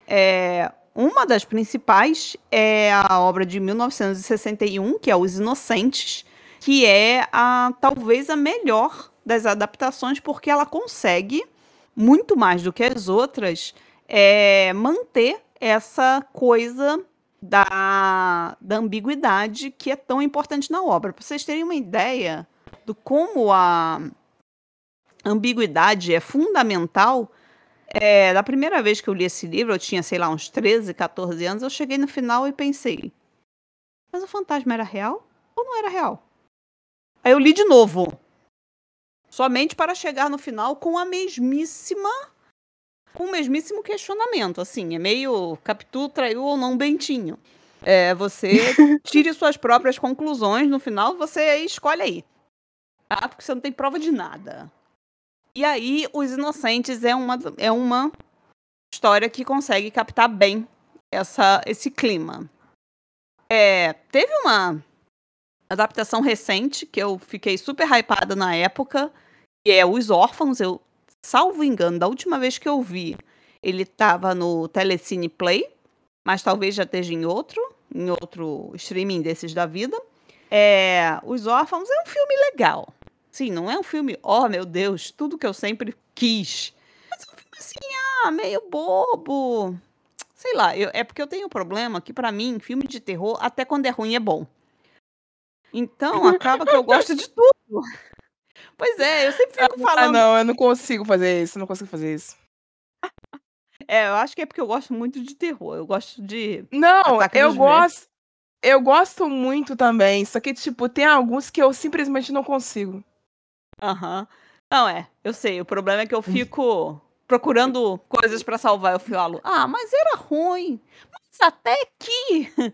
É, uma das principais é a obra de mil novecentos e sessenta e um, que é Os Inocentes, que é a, talvez a melhor das adaptações, porque ela consegue... muito mais do que as outras, é manter essa coisa da, da ambiguidade que é tão importante na obra. Para vocês terem uma ideia do como a ambiguidade é fundamental, é, da primeira vez que eu li esse livro, eu tinha, sei lá, uns treze, catorze anos, eu cheguei no final e pensei, mas o fantasma era real ou não era real? Aí eu li de novo. Somente para chegar no final com a mesmíssima, com o mesmíssimo questionamento, assim, é meio Capitu traiu ou não Bentinho. É, você tire suas próprias conclusões, no final você escolhe aí, tá? Porque você não tem prova de nada. E aí, Os Inocentes é uma, é uma história que consegue captar bem essa, esse clima. É, teve uma... adaptação recente, que eu fiquei super hypada na época, que é Os Órfãos. Eu, salvo engano, da última vez que eu vi, ele estava no Telecine Play, mas talvez já esteja em outro, em outro streaming desses da vida. É, Os Órfãos é um filme legal. Sim, não é um filme, oh meu Deus, tudo que eu sempre quis. Mas é um filme assim, ah, meio bobo. Sei lá, eu, é porque eu tenho um problema que, pra mim, filme de terror, até quando é ruim, é bom. Então, acaba que eu gosto de tudo. Pois é, eu sempre fico falando... Ah, não, eu não consigo fazer isso, não consigo fazer isso. É, eu acho que é porque eu gosto muito de terror, eu gosto de... Não, eu gosto, eu gosto muito também, só que, tipo, tem alguns que eu simplesmente não consigo. Aham. Uhum. Não, é, eu sei, o problema é que eu fico... procurando coisas pra salvar. Eu falo, ah, mas era ruim. Mas até que foi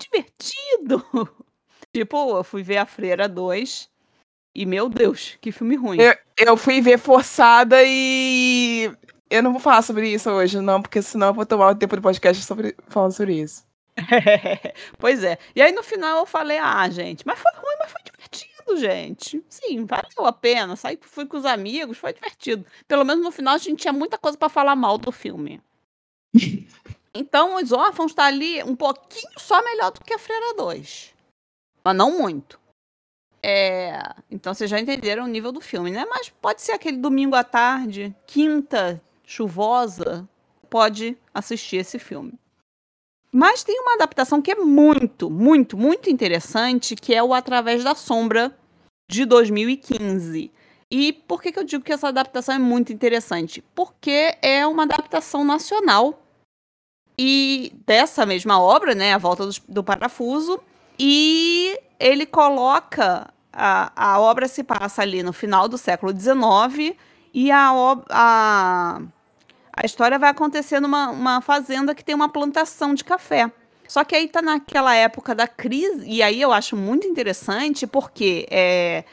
divertido. Tipo, eu fui ver A Freira dois e, meu Deus, que filme ruim. Eu, eu fui ver forçada e... Eu não vou falar sobre isso hoje, não, porque senão eu vou tomar o tempo do podcast sobre, falando sobre isso. Pois é. E aí no final eu falei, ah, gente, mas foi ruim, mas foi divertido, gente. Sim, valeu a pena. Saí, fui com os amigos, foi divertido. Pelo menos no final a gente tinha muita coisa pra falar mal do filme. Então Os Órfãos tá ali um pouquinho só melhor do que A Freira dois. Mas não muito. É, então vocês já entenderam o nível do filme, né? Mas pode ser aquele domingo à tarde, quinta... chuvosa, pode assistir esse filme. Mas tem uma adaptação que é muito, muito, muito interessante, que é o Através da Sombra, de dois mil e quinze. E por que, que eu digo que essa adaptação é muito interessante? Porque é uma adaptação nacional e dessa mesma obra, né, A Volta do, do Parafuso, e ele coloca... A, a obra se passa ali no final do século dezenove, e a, a, a história vai acontecer numa uma fazenda que tem uma plantação de café. Só que aí tá naquela época da crise, e aí eu acho muito interessante, porque é,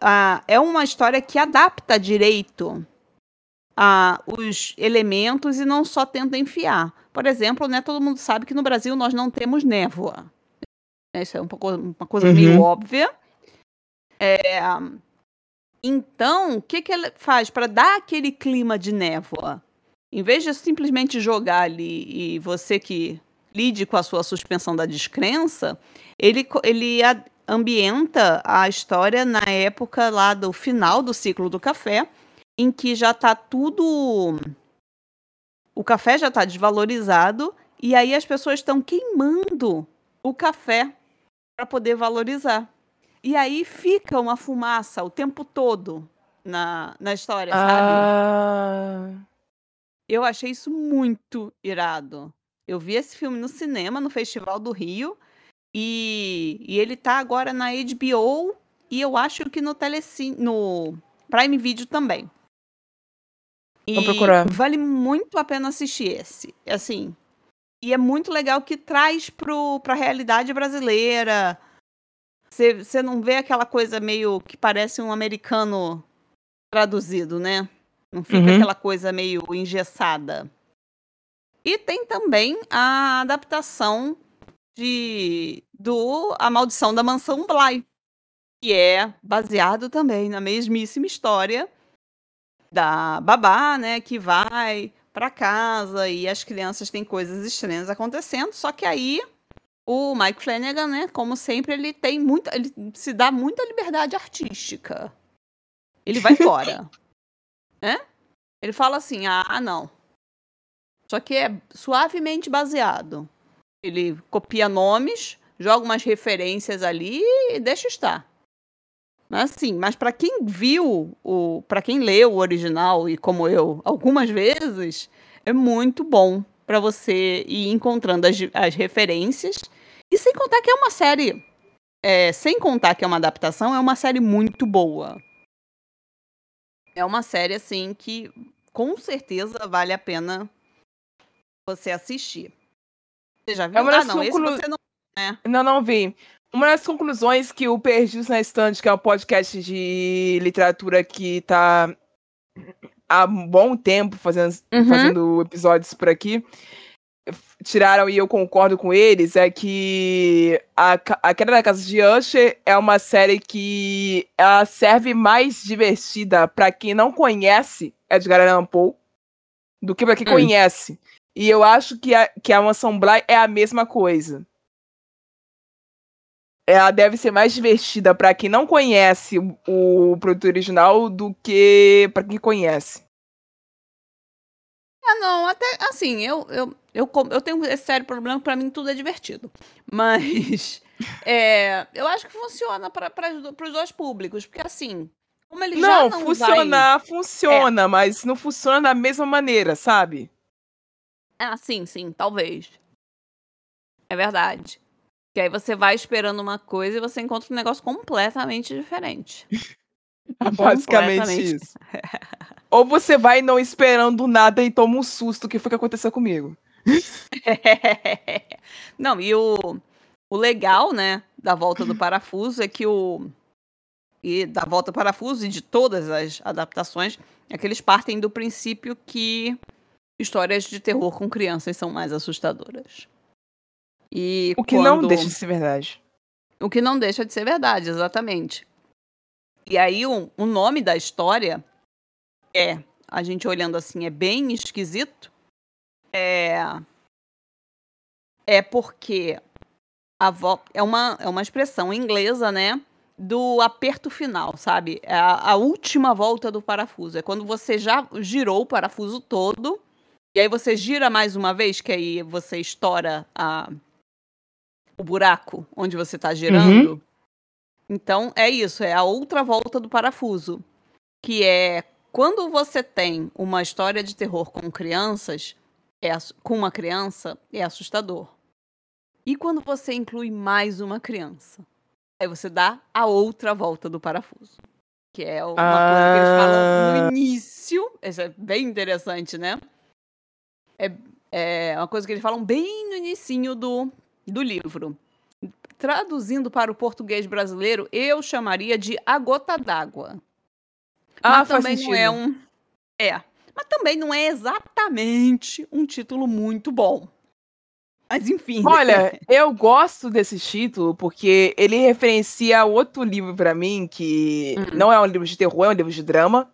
a, é uma história que adapta direito a, os elementos e não só tenta enfiar. Por exemplo, né, todo mundo sabe que no Brasil nós não temos névoa. Isso é um pouco, uma coisa uhum. meio óbvia. É... Então, o que, que ela faz para dar aquele clima de névoa? Em vez de simplesmente jogar ali e você que lide com a sua suspensão da descrença, ele, ele a, ambienta a história na época lá do final do ciclo do café, em que já está tudo... O café já está desvalorizado e aí as pessoas estão queimando o café para poder valorizar. E aí fica uma fumaça o tempo todo na, na história, sabe? Ah... Eu achei isso muito irado. Eu vi esse filme no cinema, no Festival do Rio, e, e ele tá agora na H B O e eu acho que no, Telecine, no Prime Video também. E vou procurar. Vale muito a pena assistir esse. Assim, e é muito legal que traz pro, pra realidade brasileira... Você não vê aquela coisa meio que parece um americano traduzido, né? Não fica uhum. aquela coisa meio engessada. E tem também a adaptação de, do A Maldição da Mansão Bly, que é baseado também na mesmíssima história da babá, né? Que vai para casa e as crianças têm coisas estranhas acontecendo, só que aí... O Mike Flanagan, né, como sempre, ele tem muita, ele se dá muita liberdade artística. Ele vai embora. Né? Ele fala assim, ah, não. Só que é suavemente baseado. Ele copia nomes, joga umas referências ali e deixa estar. Mas, assim, mas para quem viu, o, para quem leu o original, e como eu, algumas vezes, é muito bom. Para você ir encontrando as, as referências. E sem contar que é uma série... É, sem contar que é uma adaptação, é uma série muito boa. É uma série, assim, que com certeza vale a pena você assistir. Você já viu? É uma ah, não, conclu... esse você não viu, né? Não, não vi. Uma das conclusões que o Perdidos na Estante, que é um podcast de literatura que tá... há um bom tempo fazendo, uhum. fazendo episódios por aqui, tiraram, e eu concordo com eles, é que a, a Queda da Casa de Usher é uma série que ela serve mais divertida para quem não conhece Edgar Allan Poe do que para quem uhum. conhece. E eu acho que a, que a Mansão Bly é a mesma coisa. Ela deve ser mais divertida para quem não conhece o produto original do que para quem conhece. Ah, não, até assim, eu, eu, eu, eu tenho esse sério problema, para mim tudo é divertido. Mas é, eu acho que funciona para os dois públicos, porque assim, como ele não, já não funciona, vai... funciona, é. Mas não funciona da mesma maneira, sabe? Ah, sim, sim, talvez. É verdade. Que aí você vai esperando uma coisa e você encontra um negócio completamente diferente. Basicamente completamente. Isso. ou você vai não esperando nada e toma um susto, que foi o que aconteceu comigo. Não, e o, o legal, né, da Volta do Parafuso é que o... E da Volta do Parafuso e de todas as adaptações, é que eles partem do princípio que histórias de terror com crianças são mais assustadoras. E o que quando... não deixa de ser verdade. O que não deixa de ser verdade, exatamente. E aí o, o nome da história é, a gente olhando assim, é bem esquisito, é, é porque a vo... é, uma, é uma expressão inglesa, né, do aperto final, sabe? É a, a última volta do parafuso. É quando você já girou o parafuso todo, e aí você gira mais uma vez, que aí você estoura a, o buraco onde você tá girando. Uhum. Então, é isso. É a outra volta do parafuso. Que é quando você tem uma história de terror com crianças, é, com uma criança, é assustador. E quando você inclui mais uma criança? Aí você dá a outra volta do parafuso. Que é uma ah... coisa que eles falam no início. Isso é bem interessante, né? É, é uma coisa que eles falam bem no inicinho do, do livro. Traduzindo para o português brasileiro, eu chamaria de A Gota d'Água. Ah, mas também não é um... É. Mas também não é exatamente um título muito bom. Mas enfim. Olha, eu gosto desse título porque ele referencia outro livro pra mim, que uhum. não é um livro de terror, é um livro de drama.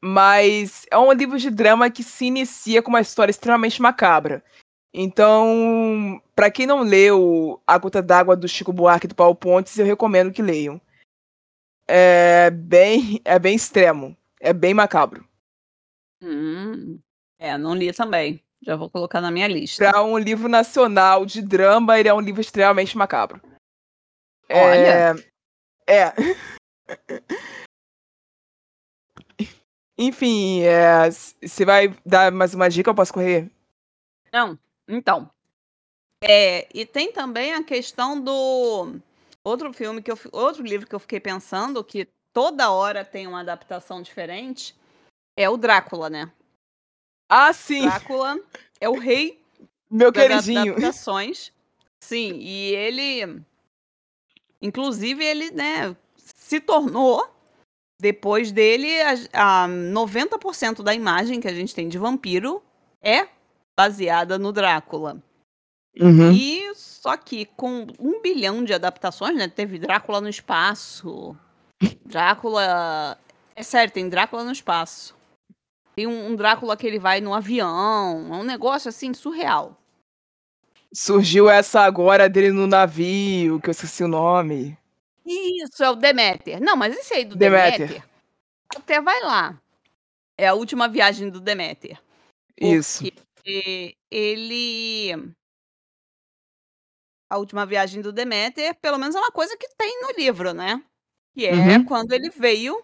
Mas é um livro de drama que se inicia com uma história extremamente macabra. Então, pra quem não leu A Gota d'Água do Chico Buarque e do Paulo Pontes, eu recomendo que leiam. É bem, é bem extremo. É bem macabro. Hum, é, não li também. Já vou colocar na minha lista. Pra um livro nacional de drama, ele é um livro extremamente macabro. Olha! É. é. Enfim, é... você vai dar mais uma dica? Eu posso correr? Não, então. É, e tem também a questão do... Outro filme, que eu... outro livro que eu fiquei pensando, que toda hora tem uma adaptação diferente, é o Drácula, né? Ah, sim! Drácula é o rei Meu das queridinho. adaptações. Sim, e ele... Inclusive, ele, né, se tornou, depois dele, a, a noventa por cento da imagem que a gente tem de vampiro é baseada no Drácula. Uhum. E só que com um bilhão de adaptações, né, teve Drácula no espaço. Drácula... É sério, tem Drácula no espaço. Tem um, um Drácula que ele vai num avião. É um negócio, assim, surreal. Surgiu essa agora dele no navio, que eu esqueci o nome. Isso, é o Deméter. Não, mas esse aí do Deméter, Deméter até vai lá. É A Última Viagem do Deméter. Isso. Ele... A Última Viagem do Deméter, pelo menos é uma coisa que tem no livro, né? Que é uhum. quando ele veio...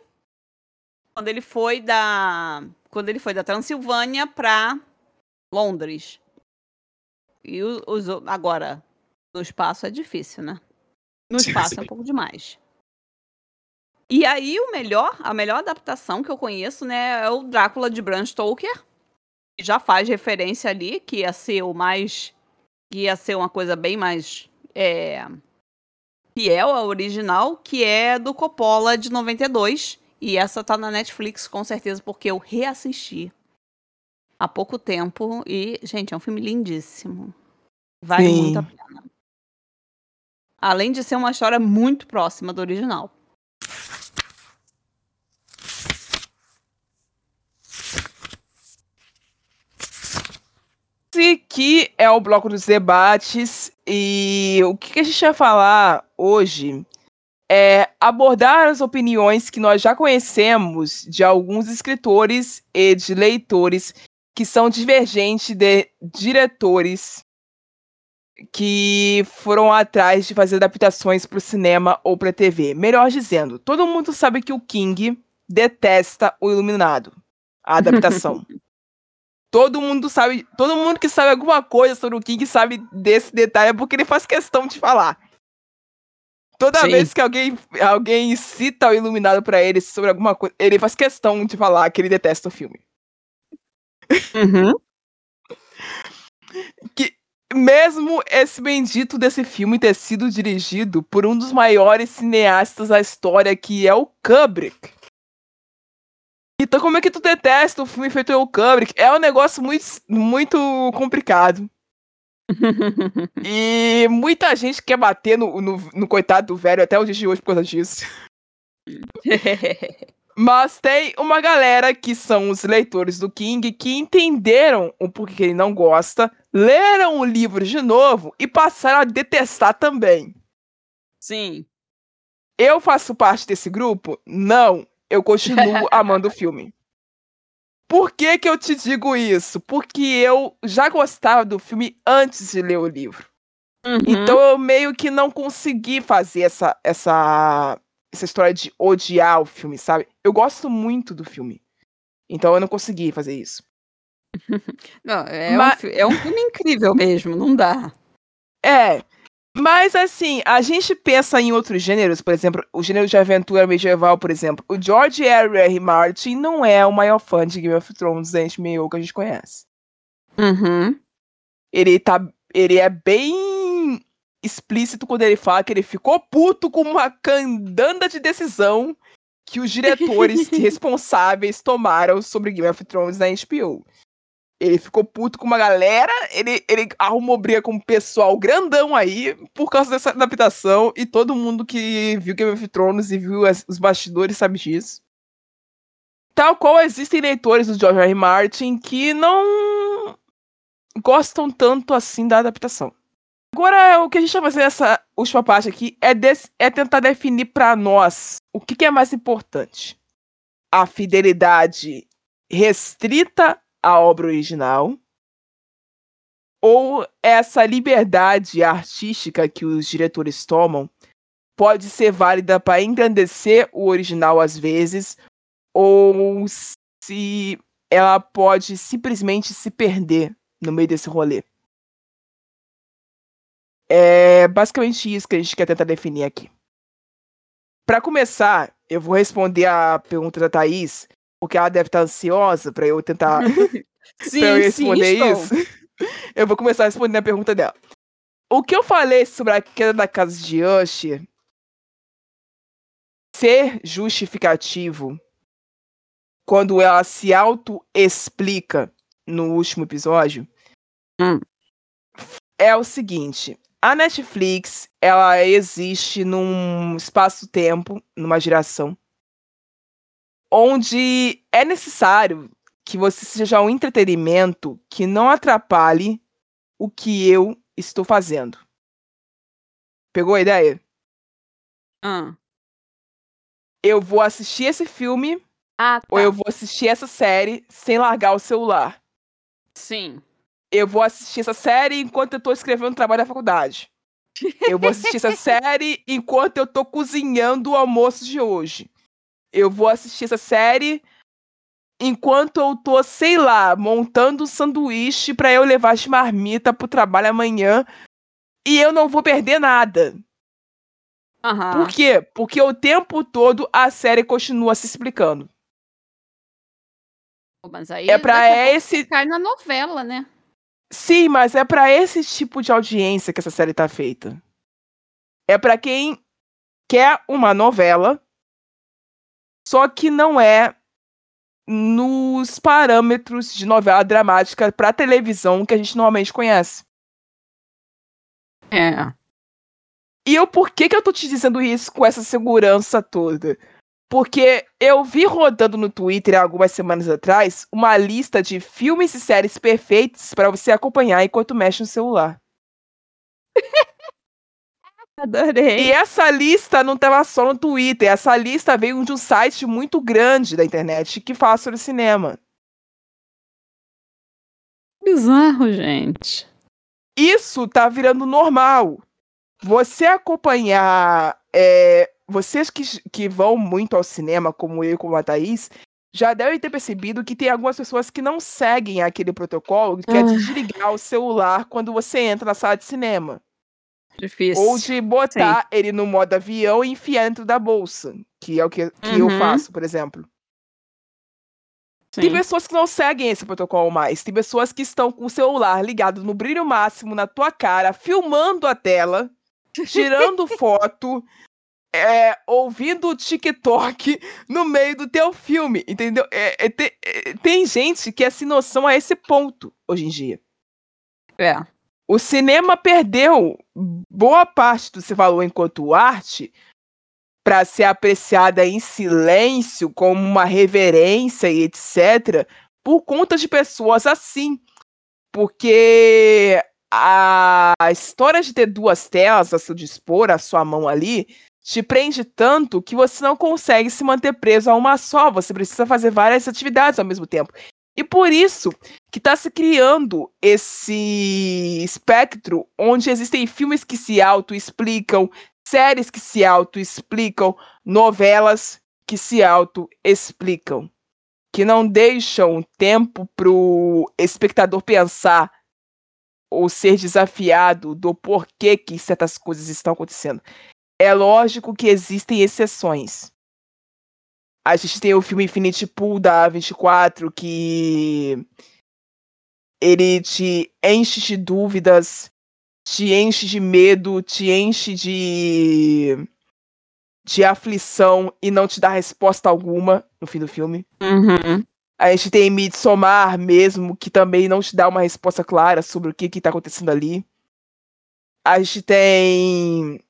Quando ele foi da... Quando ele foi da Transilvânia para Londres. E os, agora, no espaço é difícil, né? No espaço é um pouco demais. E aí, o melhor, a melhor adaptação que eu conheço, né, é o Drácula de Bram Stoker. Que já faz referência ali, que ia ser o mais... Que ia ser uma coisa bem mais é, fiel ao original, que é do Coppola de noventa e dois. E essa tá na Netflix, com certeza, porque eu reassisti há pouco tempo. E, gente, é um filme lindíssimo. Vale Sim. muito a pena. Além de ser uma história muito próxima do original. Esse que é o bloco dos debates. E o que a gente vai falar hoje... É abordar as opiniões que nós já conhecemos de alguns escritores e de leitores que são divergentes de diretores que foram atrás de fazer adaptações para o cinema ou para a T V. Melhor dizendo, todo mundo sabe que o King detesta O Iluminado, a adaptação. Todo mundo sabe, todo mundo que sabe alguma coisa sobre o King sabe desse detalhe porque ele faz questão de falar. Toda Sim. vez que alguém, alguém cita o Iluminado pra ele sobre alguma coisa, ele faz questão de falar que ele detesta o filme. Uhum. Que, mesmo esse bendito desse filme ter sido dirigido por um dos maiores cineastas da história, que é o Kubrick. Então como é que tu detesta o filme feito pelo Kubrick? É um negócio muito, muito complicado. E muita gente quer bater no, no, no coitado do velho até o dia de hoje por causa disso. Mas tem uma galera que são os leitores do King que entenderam o porquê que ele não gosta, leram o livro de novo e passaram a detestar também. Sim. Eu faço parte desse grupo? Não. Eu continuo amando o filme. Por que que eu te digo isso? Porque eu já gostava do filme antes de ler o livro. Uhum. Então eu meio que não consegui fazer essa, essa, essa história de odiar o filme, sabe? Eu gosto muito do filme. Então eu não consegui fazer isso. Não, é, mas... um, é um filme incrível mesmo, não dá. É, mas assim, a gente pensa em outros gêneros, por exemplo, o gênero de aventura medieval, por exemplo. O George R. R. Martin não é o maior fã de Game of Thrones da H B O que a gente conhece. Uhum. Ele, tá, ele é bem explícito quando ele fala que ele ficou puto com uma candanda de decisão que os diretores responsáveis tomaram sobre Game of Thrones na H B O. Ele ficou puto com uma galera, ele, ele arrumou briga com um pessoal grandão aí por causa dessa adaptação, e todo mundo que viu Game of Thrones e viu as, os bastidores sabe disso. Tal qual existem leitores do George R. R. Martin que não gostam tanto assim da adaptação. Agora, o que a gente vai fazer nessa última parte aqui é, des- é tentar definir pra nós o que, que é mais importante. A fidelidade restrita a obra original, ou essa liberdade artística que os diretores tomam pode ser válida para engrandecer o original às vezes, ou se ela pode simplesmente se perder no meio desse rolê. É basicamente isso que a gente quer tentar definir aqui. Para começar, eu vou responder a pergunta da Thaís, porque ela deve estar ansiosa para eu tentar sim, pra eu responder sim, isso. Eu vou começar respondendo a pergunta dela. O que eu falei sobre A Queda da Casa de Usher ser justificativo quando ela se auto-explica no último episódio hum. é o seguinte. A Netflix, ela existe num espaço-tempo, numa geração, onde é necessário que você seja um entretenimento que não atrapalhe o que eu estou fazendo. Pegou a ideia? Ah. Eu vou assistir esse filme, ah, tá. ou eu vou assistir essa série sem largar o celular. Sim. Eu vou assistir essa série enquanto eu estou escrevendo o trabalho da faculdade. Eu vou assistir essa série enquanto eu estou cozinhando o almoço de hoje. Eu vou assistir essa série enquanto eu tô, sei lá, montando um sanduíche pra eu levar de marmita pro trabalho amanhã. E eu não vou perder nada. Uhum. Por quê? Porque o tempo todo a série continua se explicando. Mas aí é pra esse... cai na novela, né? Sim, mas é pra esse tipo de audiência que essa série tá feita. É pra quem quer uma novela, só que não é nos parâmetros de novela dramática pra televisão que a gente normalmente conhece. É. E eu, por que que eu tô te dizendo isso com essa segurança toda? Porque eu vi rodando no Twitter algumas semanas atrás uma lista de filmes e séries perfeitos pra você acompanhar enquanto mexe no celular. Adorei. E essa lista não estava só no Twitter. Essa lista veio de um site muito grande da internet que fala sobre cinema. Bizarro, gente. Isso tá virando normal. Você acompanhar... É, vocês que, que vão muito ao cinema, como eu e como a Thaís, já devem ter percebido que tem algumas pessoas que não seguem aquele protocolo que ah. é de desligar o celular quando você entra na sala de cinema. Difícil. Ou de botar Sim. ele no modo avião e enfiar dentro da bolsa, que é o que, que uhum. eu faço, por exemplo. Sim. Tem pessoas que não seguem esse protocolo mais. Tem pessoas que estão com o celular ligado no brilho máximo na tua cara, filmando a tela, tirando foto, é, ouvindo o TikTok no meio do teu filme, entendeu? É, é, te, é, tem gente que é sem noção a esse ponto, hoje em dia. É. O cinema perdeu boa parte do seu valor enquanto arte para ser apreciada em silêncio, como uma reverência e etcétera, por conta de pessoas assim. Porque a história de ter duas telas a seu dispor, a sua mão ali, te prende tanto que você não consegue se manter preso a uma só. Você precisa fazer várias atividades ao mesmo tempo. E por isso que está se criando esse espectro onde existem filmes que se auto-explicam, séries que se auto-explicam, novelas que se auto-explicam, que não deixam tempo pro espectador pensar ou ser desafiado do porquê que certas coisas estão acontecendo. É lógico que existem exceções. A gente tem o filme Infinity Pool da A vinte e quatro, que ele te enche de dúvidas, te enche de medo, te enche de, de aflição e não te dá resposta alguma no fim do filme. Uhum. A gente tem Midsommar mesmo, que também não te dá uma resposta clara sobre o que que tá acontecendo ali. A gente tem...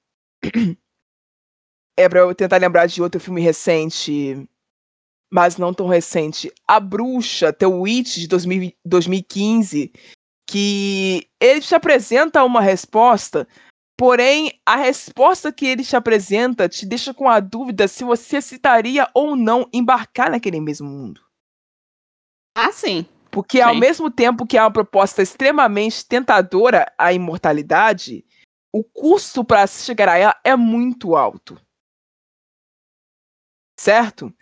É pra eu tentar lembrar de outro filme recente, mas não tão recente. A Bruxa, The Witch, de dois mil, dois mil e quinze, que ele te apresenta uma resposta, porém a resposta que ele te apresenta te deixa com a dúvida se você aceitaria ou não embarcar naquele mesmo mundo. Ah, sim. Porque sim. ao mesmo tempo que é uma proposta extremamente tentadora à imortalidade, o custo para chegar a ela é muito alto. Certo?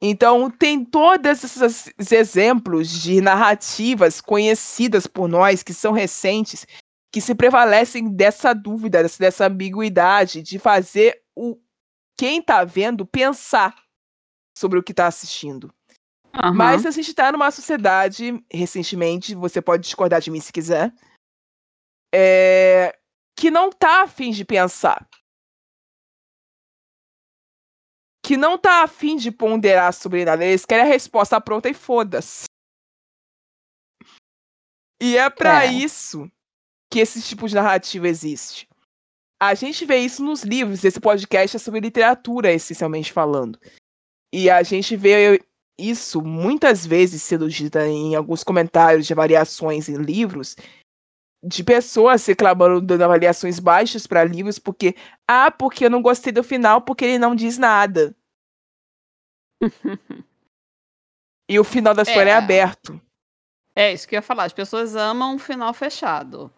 Então, tem todos esses exemplos de narrativas conhecidas por nós, que são recentes, que se prevalecem dessa dúvida, dessa ambiguidade, de fazer o quem está vendo pensar sobre o que está assistindo. Uhum. Mas a gente está numa sociedade, recentemente, você pode discordar de mim se quiser, é, que não está afim de pensar. Que não tá afim de ponderar sobre nada. Eles querem a resposta pronta e foda-se. E é pra é. isso que esse tipo de narrativa existe. A gente vê isso nos livros. Esse podcast é sobre literatura, essencialmente falando. E a gente vê isso muitas vezes sendo dita em alguns comentários de avaliações em livros, de pessoas reclamando, dando avaliações baixas para livros, porque ah, porque eu não gostei do final, porque ele não diz nada. E o final da história é. é aberto. É isso que eu ia falar, as pessoas amam um final fechado.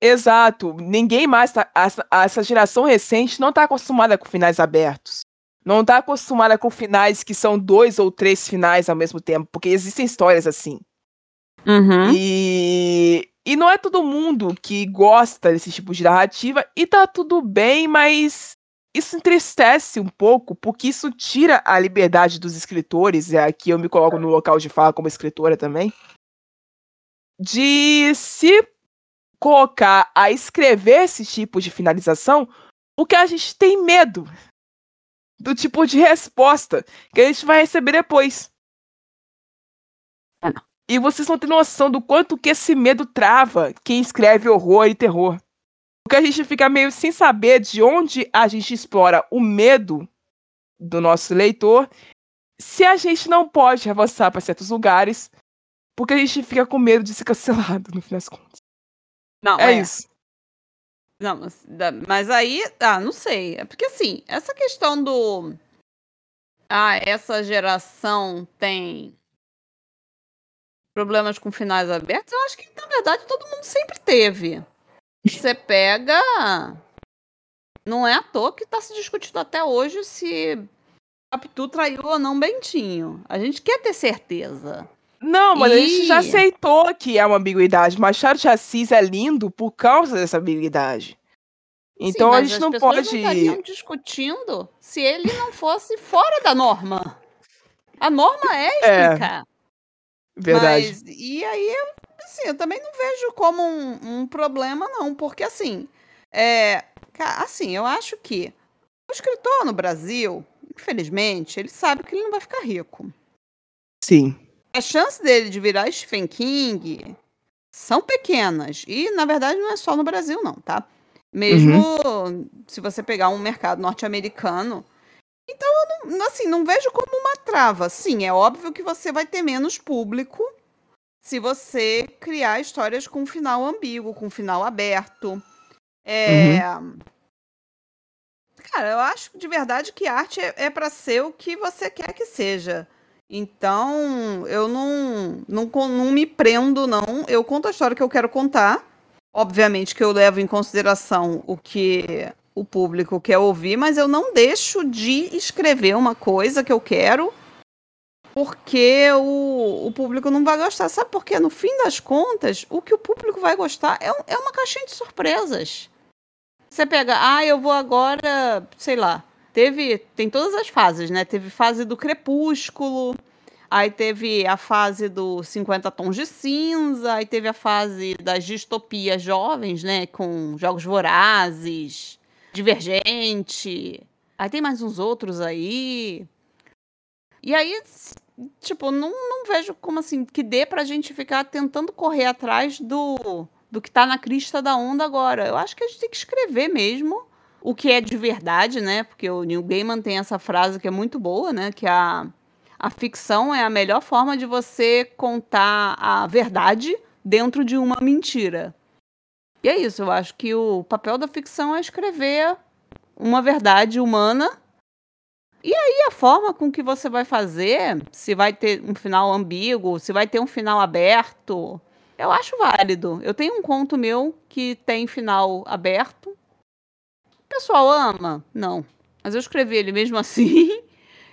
Exato, ninguém mais, tá, a, essa geração recente não tá acostumada com finais abertos. Não tá acostumada com finais que são dois ou três finais ao mesmo tempo, porque existem histórias assim. Uhum. E... E não é todo mundo que gosta desse tipo de narrativa, e tá tudo bem, mas isso entristece um pouco, porque isso tira a liberdade dos escritores, é aqui eu me coloco no local de fala como escritora também, de se colocar a escrever esse tipo de finalização, porque a gente tem medo do tipo de resposta que a gente vai receber depois. Ah, não. E vocês não têm noção do quanto que esse medo trava quem escreve horror e terror. Porque a gente fica meio sem saber de onde a gente explora o medo do nosso leitor, se a gente não pode avançar para certos lugares, porque a gente fica com medo de ser cancelado, no fim das contas. Não, é, é. isso. Não, mas, mas aí... Ah, não sei. É porque, assim, essa questão do... Ah, essa geração tem... problemas com finais abertos, eu acho que, na verdade, todo mundo sempre teve. Você pega... Não é à toa que está se discutindo até hoje se Capitu traiu ou não Bentinho. A gente quer ter certeza. Não, mas e... a gente já aceitou que é uma ambiguidade. Machado de Assis é lindo por causa dessa ambiguidade. Então sim, a gente não pode. As pessoas não estariam discutindo se ele não fosse fora da norma. A norma é explicar. É. Verdade. Mas, e aí, assim, eu também não vejo como um, um problema, não. Porque, assim, é, assim, eu acho que o escritor no Brasil, infelizmente, ele sabe que ele não vai ficar rico. Sim. A chance dele de virar Stephen King são pequenas. E, na verdade, não é só no Brasil, não, tá? Mesmo uhum. se você pegar um mercado norte-americano. Então, eu não, assim, não vejo como uma trava. Sim, é óbvio que você vai ter menos público se você criar histórias com final ambíguo, com final aberto. É... Uhum. Cara, eu acho de verdade que arte é, é para ser o que você quer que seja. Então, eu não, não, não me prendo, não. Eu conto a história que eu quero contar. Obviamente que eu levo em consideração o que... o público quer ouvir, mas eu não deixo de escrever uma coisa que eu quero, porque o, o público não vai gostar. Sabe por quê? No fim das contas, o que o público vai gostar é, é uma caixinha de surpresas. Você pega, ah, eu vou agora, sei lá, teve, tem todas as fases, né? Teve fase do Crepúsculo, aí teve a fase do cinquenta tons de cinza, aí teve a fase das distopias jovens, né? Com Jogos Vorazes... Divergente. Aí tem mais uns outros aí. E aí, tipo, não, não vejo como assim, que dê pra gente ficar tentando correr atrás do, do que tá na crista da onda agora. Eu acho que a gente tem que escrever mesmo o que é de verdade, né? Porque o Neil Gaiman tem essa frase que é muito boa, né? Que a, a ficção é a melhor forma de você contar a verdade dentro de uma mentira. E é isso, eu acho que o papel da ficção é escrever uma verdade humana. E aí a forma com que você vai fazer, se vai ter um final ambíguo, se vai ter um final aberto, eu acho válido. Eu tenho um conto meu que tem final aberto. O pessoal ama? Não. Mas eu escrevi ele mesmo assim.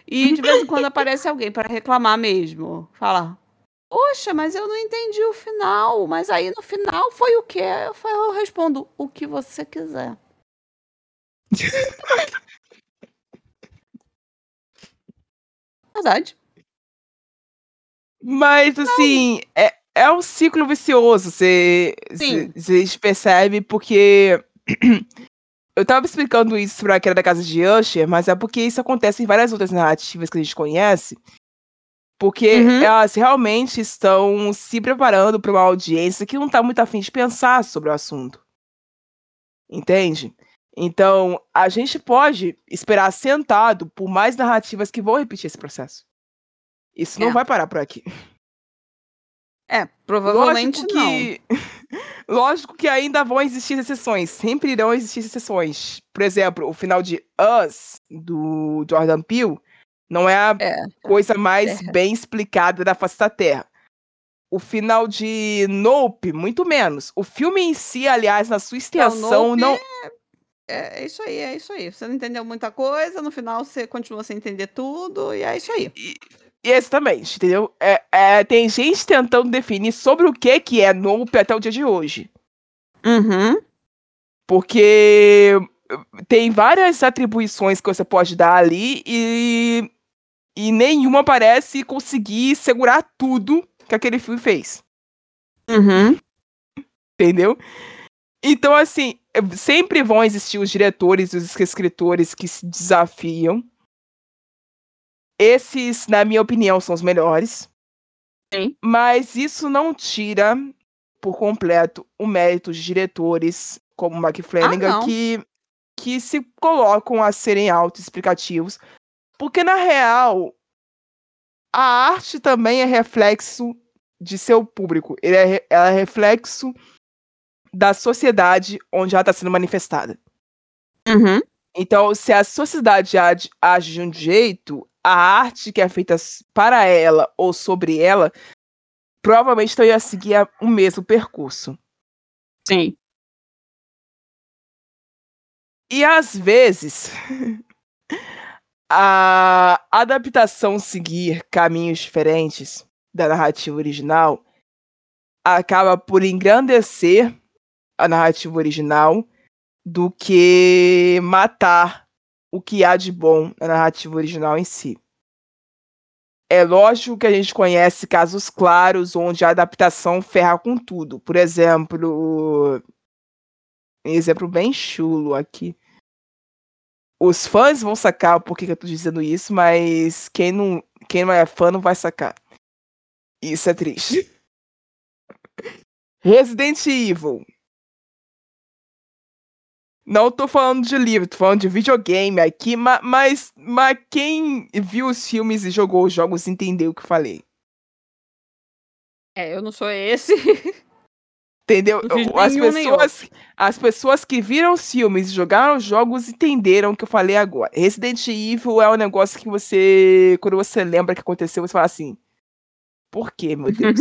E de vez em quando aparece alguém para reclamar mesmo. Fala... Poxa, mas eu não entendi o final. Mas aí no final foi o quê? Eu, eu respondo, o que você quiser. Verdade. Mas assim, é, é um ciclo vicioso. Você percebe porque... eu tava explicando isso pra aquela da Casa de Usher, mas é porque isso acontece em várias outras narrativas que a gente conhece. Porque uhum. elas realmente estão se preparando para uma audiência que não está muito afim de pensar sobre o assunto. Entende? Então, a gente pode esperar sentado por mais narrativas que vão repetir esse processo. Isso é. Não vai parar por aqui. É, provavelmente lógico que, não. Lógico que ainda vão existir exceções. Sempre irão existir exceções. Por exemplo, o final de Us, do Jordan Peele, não é a é, coisa mais terra. Bem explicada da face da Terra. O final de Nope, muito menos. O filme em si, aliás, na sua extensão... Então, não é, é isso aí, é isso aí. Você não entendeu muita coisa, no final você continua sem entender tudo, e é isso aí. E, exatamente, entendeu? É, é, tem gente tentando definir sobre o que, que é Nope até o dia de hoje. Uhum. Porque tem várias atribuições que você pode dar ali e... E nenhuma parece conseguir segurar tudo que aquele filme fez. Uhum. Entendeu? Então, assim, sempre vão existir os diretores e os escritores que se desafiam. Esses, na minha opinião, são os melhores. Sim. Mas isso não tira, por completo, o mérito de diretores como Mike Flanagan, ah, que, que se colocam a serem autoexplicativos. Porque, na real, a arte também é reflexo de seu público. Ele é, ela é reflexo da sociedade onde ela está sendo manifestada. Uhum. Então, se a sociedade age, age de um jeito, a arte que é feita para ela ou sobre ela provavelmente também ia seguir a, o mesmo percurso. Sim. E, às vezes... a adaptação seguir caminhos diferentes da narrativa original acaba por engrandecer a narrativa original do que matar o que há de bom na narrativa original em si. É lógico que a gente conhece casos claros onde a adaptação ferra com tudo. Por exemplo, um exemplo bem chulo aqui. Os fãs vão sacar o porquê que eu tô dizendo isso, mas quem não, quem não é fã não vai sacar. Isso é triste. Resident Evil. Não tô falando de livro, tô falando de videogame aqui, ma- mas, mas quem viu os filmes e jogou os jogos entendeu o que eu falei. É, eu não sou esse. Entendeu? As pessoas, as pessoas que viram os filmes e jogaram os jogos entenderam o que eu falei agora. Resident Evil é um negócio que você, quando você lembra que aconteceu, você fala assim, por quê, meu Deus?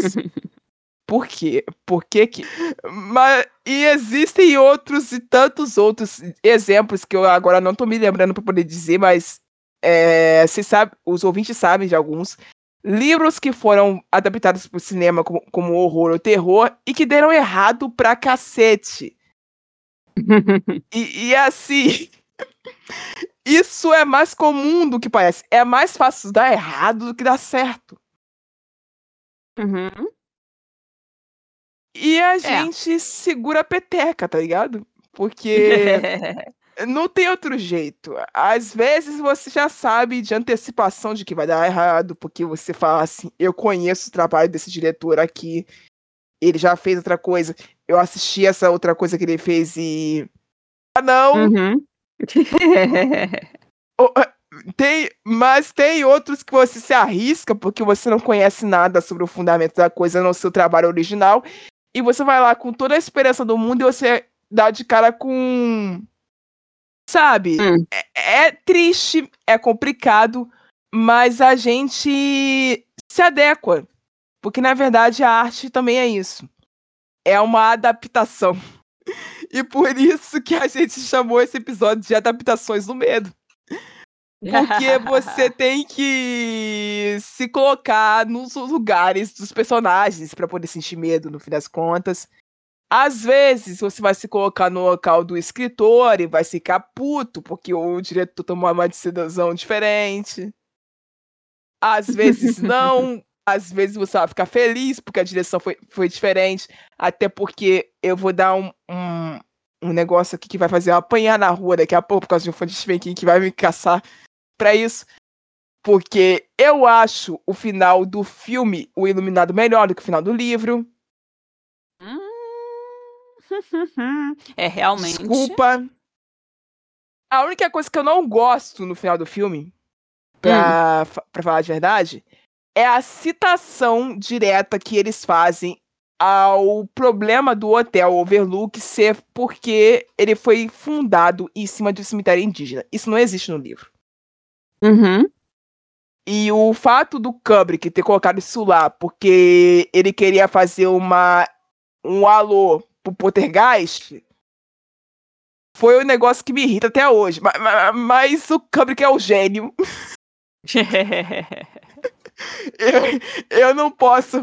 Por quê? Por que que... Mas, e existem outros e tantos outros exemplos que eu agora não tô me lembrando para poder dizer, mas é, se sabe, os ouvintes sabem de alguns. Livros que foram adaptados para o cinema como, como horror ou terror e que deram errado pra cacete. e, e assim... Isso é mais comum do que parece. É mais fácil dar errado do que dar certo. Uhum. E a gente é. segura a peteca, tá ligado? Porque não tem outro jeito. Às vezes você já sabe de antecipação de que vai dar errado, porque você fala assim, eu conheço o trabalho desse diretor aqui, ele já fez outra coisa, eu assisti essa outra coisa que ele fez e... Ah, não! Uhum. Tem, mas tem outros que você se arrisca, porque você não conhece nada sobre o fundamento da coisa no seu trabalho original. E você vai lá com toda a esperança do mundo e você dá de cara com... Sabe? Hum. É, é triste, é complicado, mas a gente se adequa. Porque, na verdade, a arte também é isso. É uma adaptação. E por isso que a gente chamou esse episódio de Adaptações do Medo. Porque você tem que se colocar nos lugares dos personagens para poder sentir medo, no fim das contas. Às vezes, você vai se colocar no local do escritor e vai ficar puto, porque o diretor tomou uma decisão diferente. Às vezes, não. Às vezes, você vai ficar feliz, porque a direção foi, foi diferente. Até porque eu vou dar um... um... um negócio aqui que vai fazer eu apanhar na rua daqui a pouco por causa de um fã de Stephen King que vai me caçar pra isso. Porque eu acho o final do filme O Iluminado melhor do que o final do livro. É, realmente. Desculpa. A única coisa que eu não gosto no final do filme, pra, hum. pra falar a verdade, é a citação direta que eles fazem ao problema do hotel Overlook ser porque ele foi fundado em cima de um cemitério indígena. Isso não existe no livro. Uhum. E o fato do Kubrick ter colocado isso lá porque ele queria fazer uma, um alô pro Poltergeist foi um negócio que me irrita até hoje. Mas, mas o Kubrick é o gênio. Eu, eu não posso,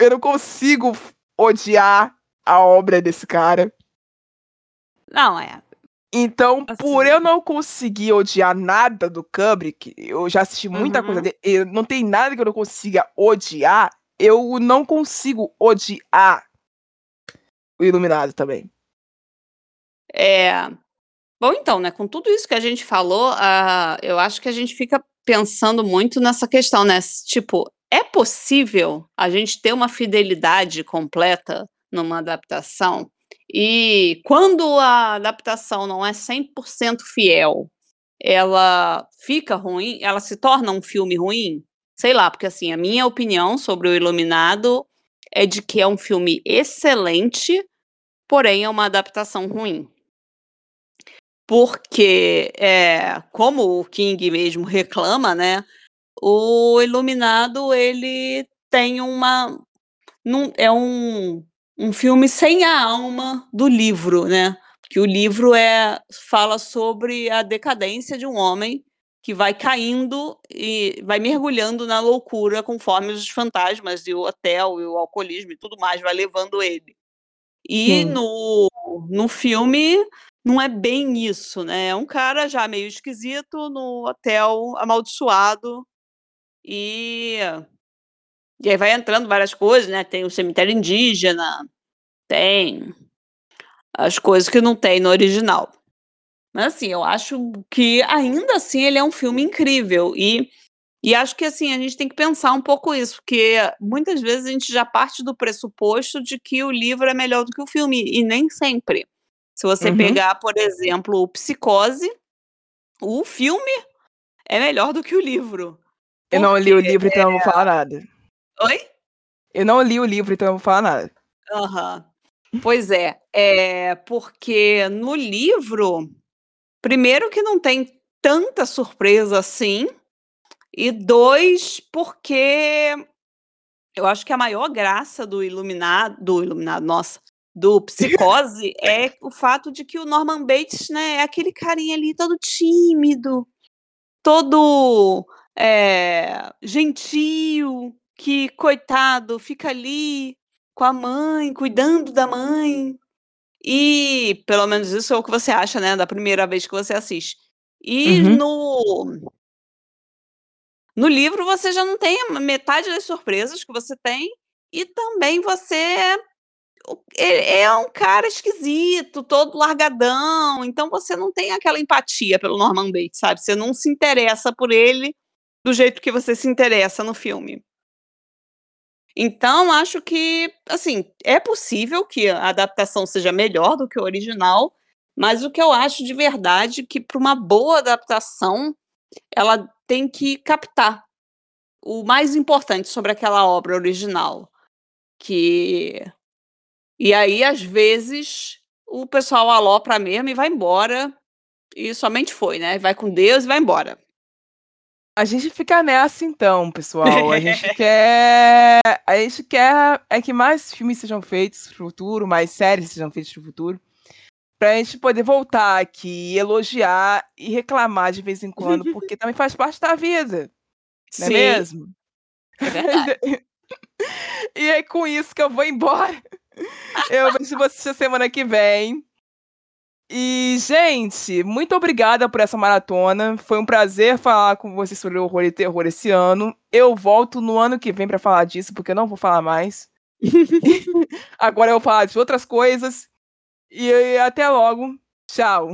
eu não consigo odiar a obra desse cara. Não, é. Então, assim, por eu não conseguir odiar nada do Kubrick, eu já assisti muita uhum. coisa dele, eu, não tem nada que eu não consiga odiar, eu não consigo odiar o Iluminado também. É. Bom, então, né, com tudo isso que a gente falou, uh, eu acho que a gente fica pensando muito nessa questão, né? Tipo, é possível a gente ter uma fidelidade completa numa adaptação? E quando a adaptação não é cem por cento fiel, ela fica ruim? Ela se torna um filme ruim? Sei lá, porque assim, a minha opinião sobre O Iluminado é de que é um filme excelente, porém é uma adaptação ruim. Porque, é, como o King mesmo reclama, né, o Iluminado, ele tem uma... Num, é um, um filme sem a alma do livro, né? Porque o livro é, fala sobre a decadência de um homem que vai caindo e vai mergulhando na loucura conforme os fantasmas e o hotel e o alcoolismo e tudo mais vai levando ele. E no, no filme... não é bem isso, né? É um cara já meio esquisito no hotel amaldiçoado e... E aí vai entrando várias coisas, né? Tem o cemitério indígena, tem as coisas que não tem no original. Mas, assim, eu acho que, ainda assim, ele é um filme incrível. E, e acho que, assim, a gente tem que pensar um pouco isso, porque muitas vezes a gente já parte do pressuposto de que o livro é melhor do que o filme, e nem sempre. Se você uhum. pegar, por exemplo, o Psicose, o filme é melhor do que o livro. Eu não li o livro, é... então eu não vou falar nada. Oi? Eu não li o livro, então eu não vou falar nada. Aham. Uhum. Pois é, é, porque no livro, primeiro que não tem tanta surpresa assim, e dois, porque eu acho que a maior graça do Iluminado, do Iluminado, nossa, do Psicose é o fato de que o Norman Bates, né, é aquele carinha ali todo tímido, todo é, gentil, que, coitado, fica ali com a mãe, cuidando da mãe. E, pelo menos, isso é o que você acha, né, da primeira vez que você assiste. E uhum. no, no livro você já não tem metade das surpresas que você tem, e também você é um cara esquisito, todo largadão, então você não tem aquela empatia pelo Norman Bates, sabe? Você não se interessa por ele do jeito que você se interessa no filme. Então, acho que, assim, é possível que a adaptação seja melhor do que o original, mas o que eu acho de verdade é que, para uma boa adaptação, ela tem que captar o mais importante sobre aquela obra original. Que... E aí, às vezes, o pessoal alopra mesmo e vai embora, e somente foi, né? Vai com Deus e vai embora. A gente fica nessa então, pessoal. A gente quer. A gente quer é que mais filmes sejam feitos pro futuro, mais séries sejam feitas pro futuro, pra gente poder voltar aqui, elogiar e reclamar de vez em quando, porque também faz parte da vida. Não é mesmo? É verdade. E é com isso que eu vou embora. Eu vejo vocês semana que vem. E, gente, muito obrigada por essa maratona. Foi um prazer falar com vocês sobre horror e terror esse ano. Eu volto no ano que vem pra falar disso, porque eu não vou falar mais. Agora eu vou falar de outras coisas. E, e até logo. Tchau.